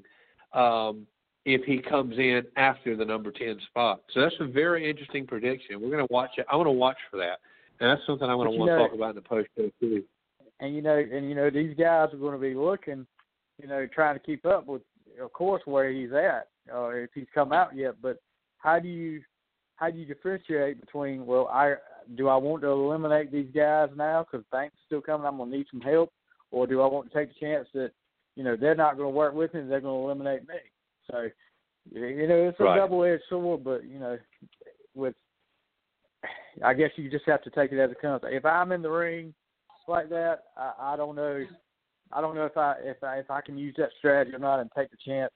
if he comes in after the number 10 spot. So that's a very interesting prediction. We're going to watch it. I want to watch for that. And that's something I want to talk about in the post-show, too. And, these guys are going to be looking, trying to keep up with, of course, where he's at, or if he's come out yet, but how do you differentiate between, do I want to eliminate these guys now because Banks is still coming, I'm going to need some help, or do I want to take the chance that, they're not going to work with me, they're going to eliminate me? So, it's a double-edged sword, but, I guess you just have to take it as it comes. If I'm in the ring like that, I don't know. I don't know if I can use that strategy or not and take the chance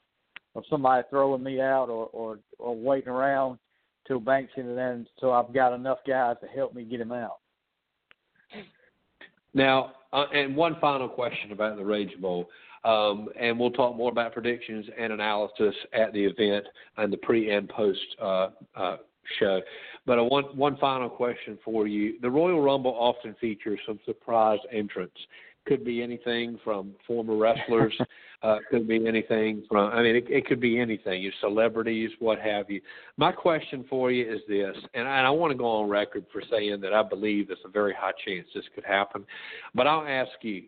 of somebody throwing me out or waiting around till Banks and then so I've got enough guys to help me get him out. Now, and one final question about the Rage Bowl, and we'll talk more about predictions and analysis at the event and the pre and post show. But one final question for you. The Royal Rumble often features some surprise entrants. Could be anything from former wrestlers, could be anything from, I mean, it could be anything, your celebrities, what have you. My question for you is this, and I want to go on record for saying that I believe there's a very high chance this could happen, but I'll ask you,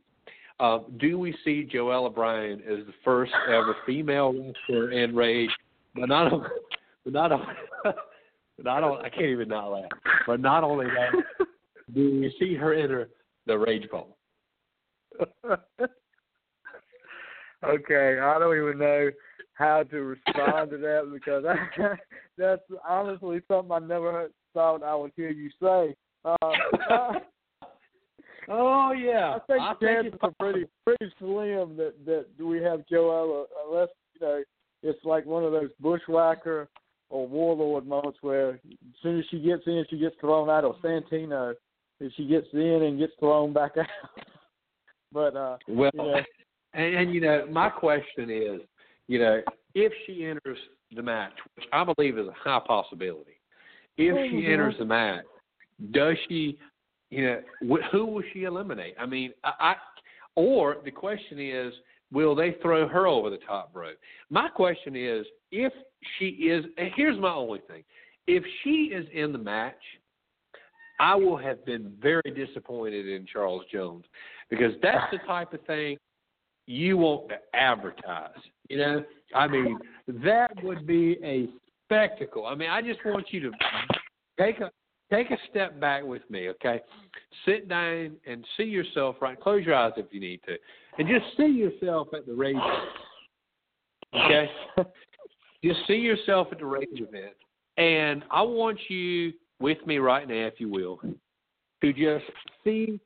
do we see Joelle O'Brien as the first ever female wrestler in Rage? But not only, I can't even not laugh, but not only that, do we see her enter the Rage Bowl? Okay, I don't even know how to respond to that because that's honestly something I never thought I would hear you say. Oh yeah, I think the chances are pretty slim that we have Joelle unless it's like one of those bushwhacker or warlord moments where as soon as she gets in, she gets thrown out, or Santino, if she gets in and gets thrown back out. But my question is, if she enters the match, which I believe is a high possibility, enters the match, does she, who will she eliminate? I mean, or the question is, will they throw her over the top rope? My question is, if she is, and here's my only thing, if she is in the match, I will have been very disappointed in Charles Jones because that's the type of thing you want to advertise. I mean, that would be a spectacle. I mean, I just want you to take a step back with me, okay? Sit down and see yourself right. Close your eyes if you need to, and just see yourself at the Rage event, okay? Just see yourself at the Rage event, and I want you with me right now, if you will, to just see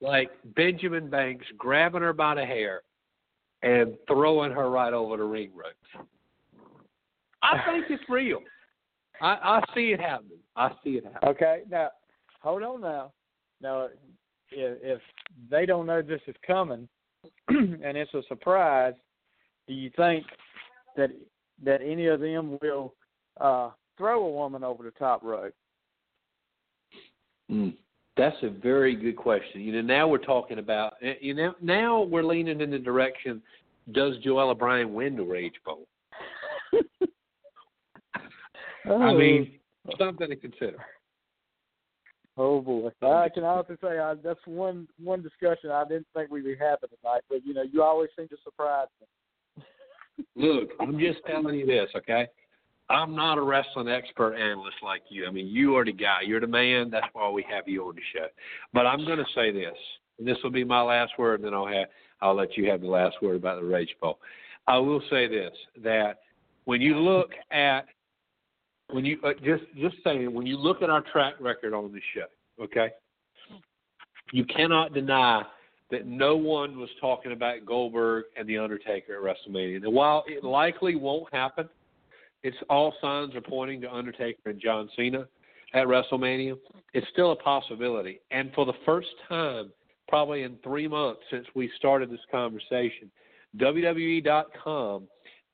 like Benjamin Banks grabbing her by the hair and throwing her right over the ring ropes. I think it's real. I see it happening. Okay, now, hold on now. Now, if they don't know this is coming and it's a surprise, do you think that any of them will throw a woman over the top rope? That's a very good question. Now we're talking about, now we're leaning in the direction, does Joelle O'Brien win the Rage Bowl? I mean, something to consider. Oh, boy. I can also say that's one discussion I didn't think we'd be having tonight, but, you always seem to surprise me. Look, I'm just telling you this, okay? I'm not a wrestling expert analyst like you. I mean, you are the guy. You're the man. That's why we have you on the show. But I'm going to say this, and this will be my last word, and then I'll let you have the last word about the Rage Bowl. I will say this, that when you look at – when you just saying, when you look at our track record on this show, okay, you cannot deny that no one was talking about Goldberg and The Undertaker at WrestleMania. And while it likely won't happen – it's all signs are pointing to Undertaker and John Cena at WrestleMania. It's still a possibility. And for the first time, probably in 3 months since we started this conversation, WWE.com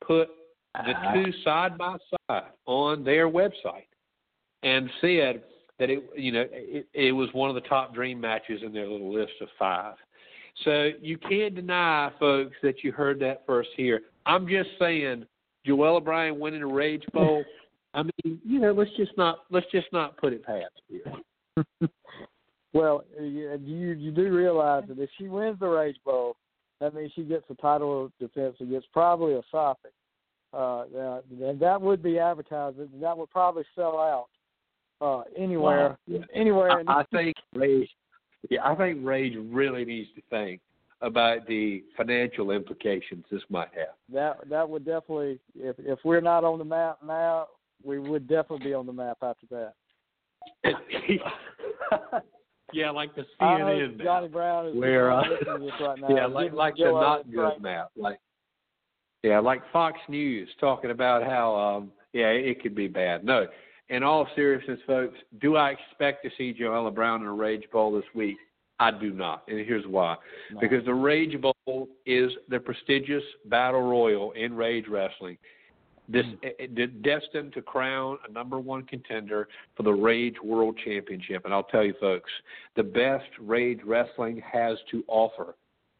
put the two side by side on their website and said that it was one of the top dream matches in their little list of 5. So you can't deny, folks, that you heard that first here. I'm just saying, Joelle O'Brien winning a Rage Bowl. I mean, let's just not put it past here. Well, you do realize that if she wins the Rage Bowl, that means she gets the title of defense against probably Asafi. And that would be advertised. That would probably sell out anywhere. Wow. Anywhere. I think Rage really needs to think about the financial implications this might have. That would definitely, if we're not on the map now, we would definitely be on the map after that. Yeah, like the CNN Johnny Brown is where right now. Yeah, like the not good right map. Like yeah, like Fox News talking about how yeah, it could be bad. No. In all seriousness, folks, do I expect to see Joelle O'Brien in a Rage Bowl this week? I do not, and here's why. No. Because the Rage Bowl is the prestigious battle royal in Rage Wrestling. This destined to crown a number one contender for the Rage World Championship. And I'll tell you, folks, the best Rage Wrestling has to offer,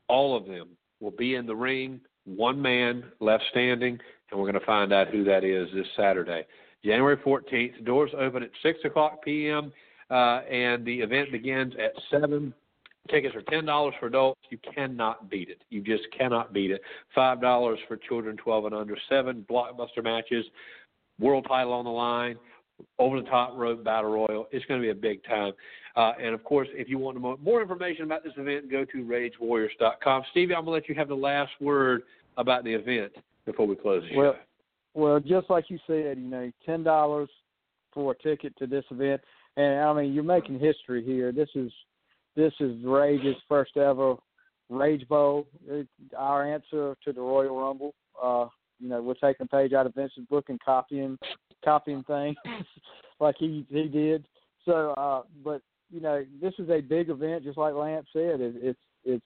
all of them will be in the ring, one man left standing, and we're going to find out who that is this Saturday. January 14th, doors open at 6 o'clock p.m., and the event begins at 7. Tickets are $10 for adults. You cannot beat it. You just cannot beat it. $5 for children 12 and under. 7 blockbuster matches, world title on the line, over-the-top rope battle royal. It's going to be a big time. And, of course, if you want more information about this event, go to RageWarriors.com. Stevie, I'm going to let you have the last word about the event before we close the show. Well, just like you said, you know, $10 for a ticket to this event. And, I mean, you're making history here. This is Rage's first ever Rage Bowl. It's our answer to the Royal Rumble. You know, we're taking a page out of Vince's book and copying things like he did. So, but, you know, this is a big event, just like Lance said. It's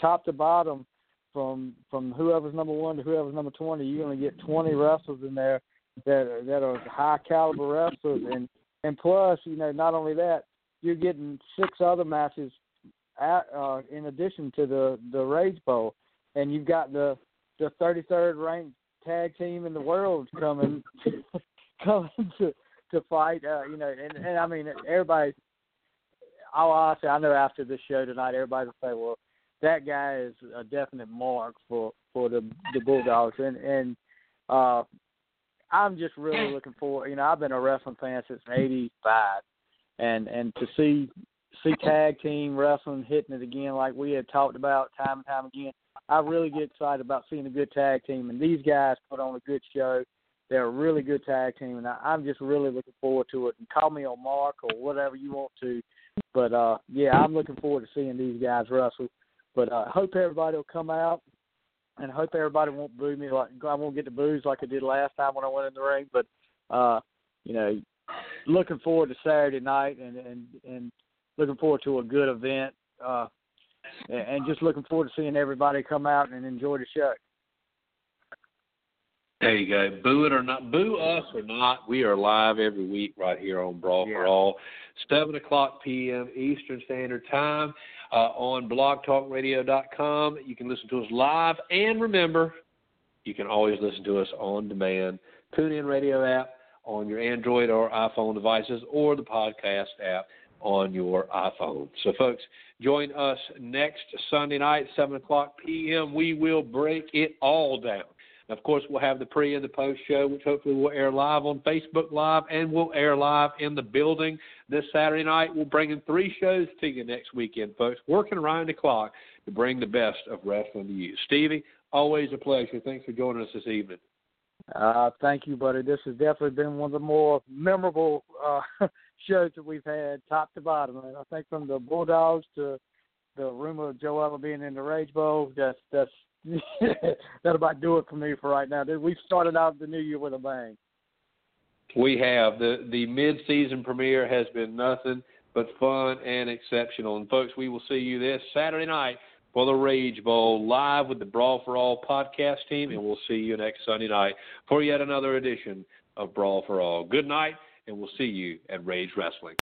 top to bottom. From whoever's number 1 to whoever's number 20, you're going to get 20 wrestlers in there that are high caliber wrestlers, and plus, you know, not only that, you're getting 6 other matches in addition to the Rage Bowl, and you've got the 33rd ranked tag team in the world coming to fight, you know, and I mean everybody. I'll honestly, I know after this show tonight, everybody's going to say, well, that guy is a definite mark for the Bulldogs, and I'm just really looking forward. You know, I've been a wrestling fan since '85, and to see tag team wrestling hitting it again like we had talked about time and time again, I really get excited about seeing a good tag team, and these guys put on a good show. They're a really good tag team, and I'm just really looking forward to it. And call me on Mark or whatever you want to, but yeah, I'm looking forward to seeing these guys wrestle. But I hope everybody will come out, and I hope everybody won't boo me. Like I won't get the boos like I did last time when I went in the ring. But, you know, looking forward to Saturday night and looking forward to a good event and just looking forward to seeing everybody come out and enjoy the show. There you go. Boo it or not. Boo us or not. We are live every week right here on Brawl for All, 7 o'clock p.m. Eastern Standard Time on blogtalkradio.com. You can listen to us live. And remember, you can always listen to us on demand. Tune in radio app on your Android or iPhone devices or the podcast app on your iPhone. So, folks, join us next Sunday night, 7 o'clock p.m. We will break it all down. Of course, we'll have the pre- and the post-show, which hopefully will air live on Facebook Live, and we'll air live in the building this Saturday night. We'll bring in 3 shows to you next weekend, folks, working around the clock to bring the best of wrestling to you. Stevie, always a pleasure. Thanks for joining us this evening. Thank you, buddy. This has definitely been one of the more memorable shows that we've had, top to bottom. And I think from the Bulldogs to the rumor of Joelle being in the Rage Bowl, that's that'll about do it for me for right now. We've started out the new year with a bang. We have. The mid-season premiere has been nothing but fun and exceptional. And, folks, we will see you this Saturday night for the Rage Bowl, live with the Brawl for All podcast team, and we'll see you next Sunday night for yet another edition of Brawl for All. Good night, and we'll see you at Rage Wrestling.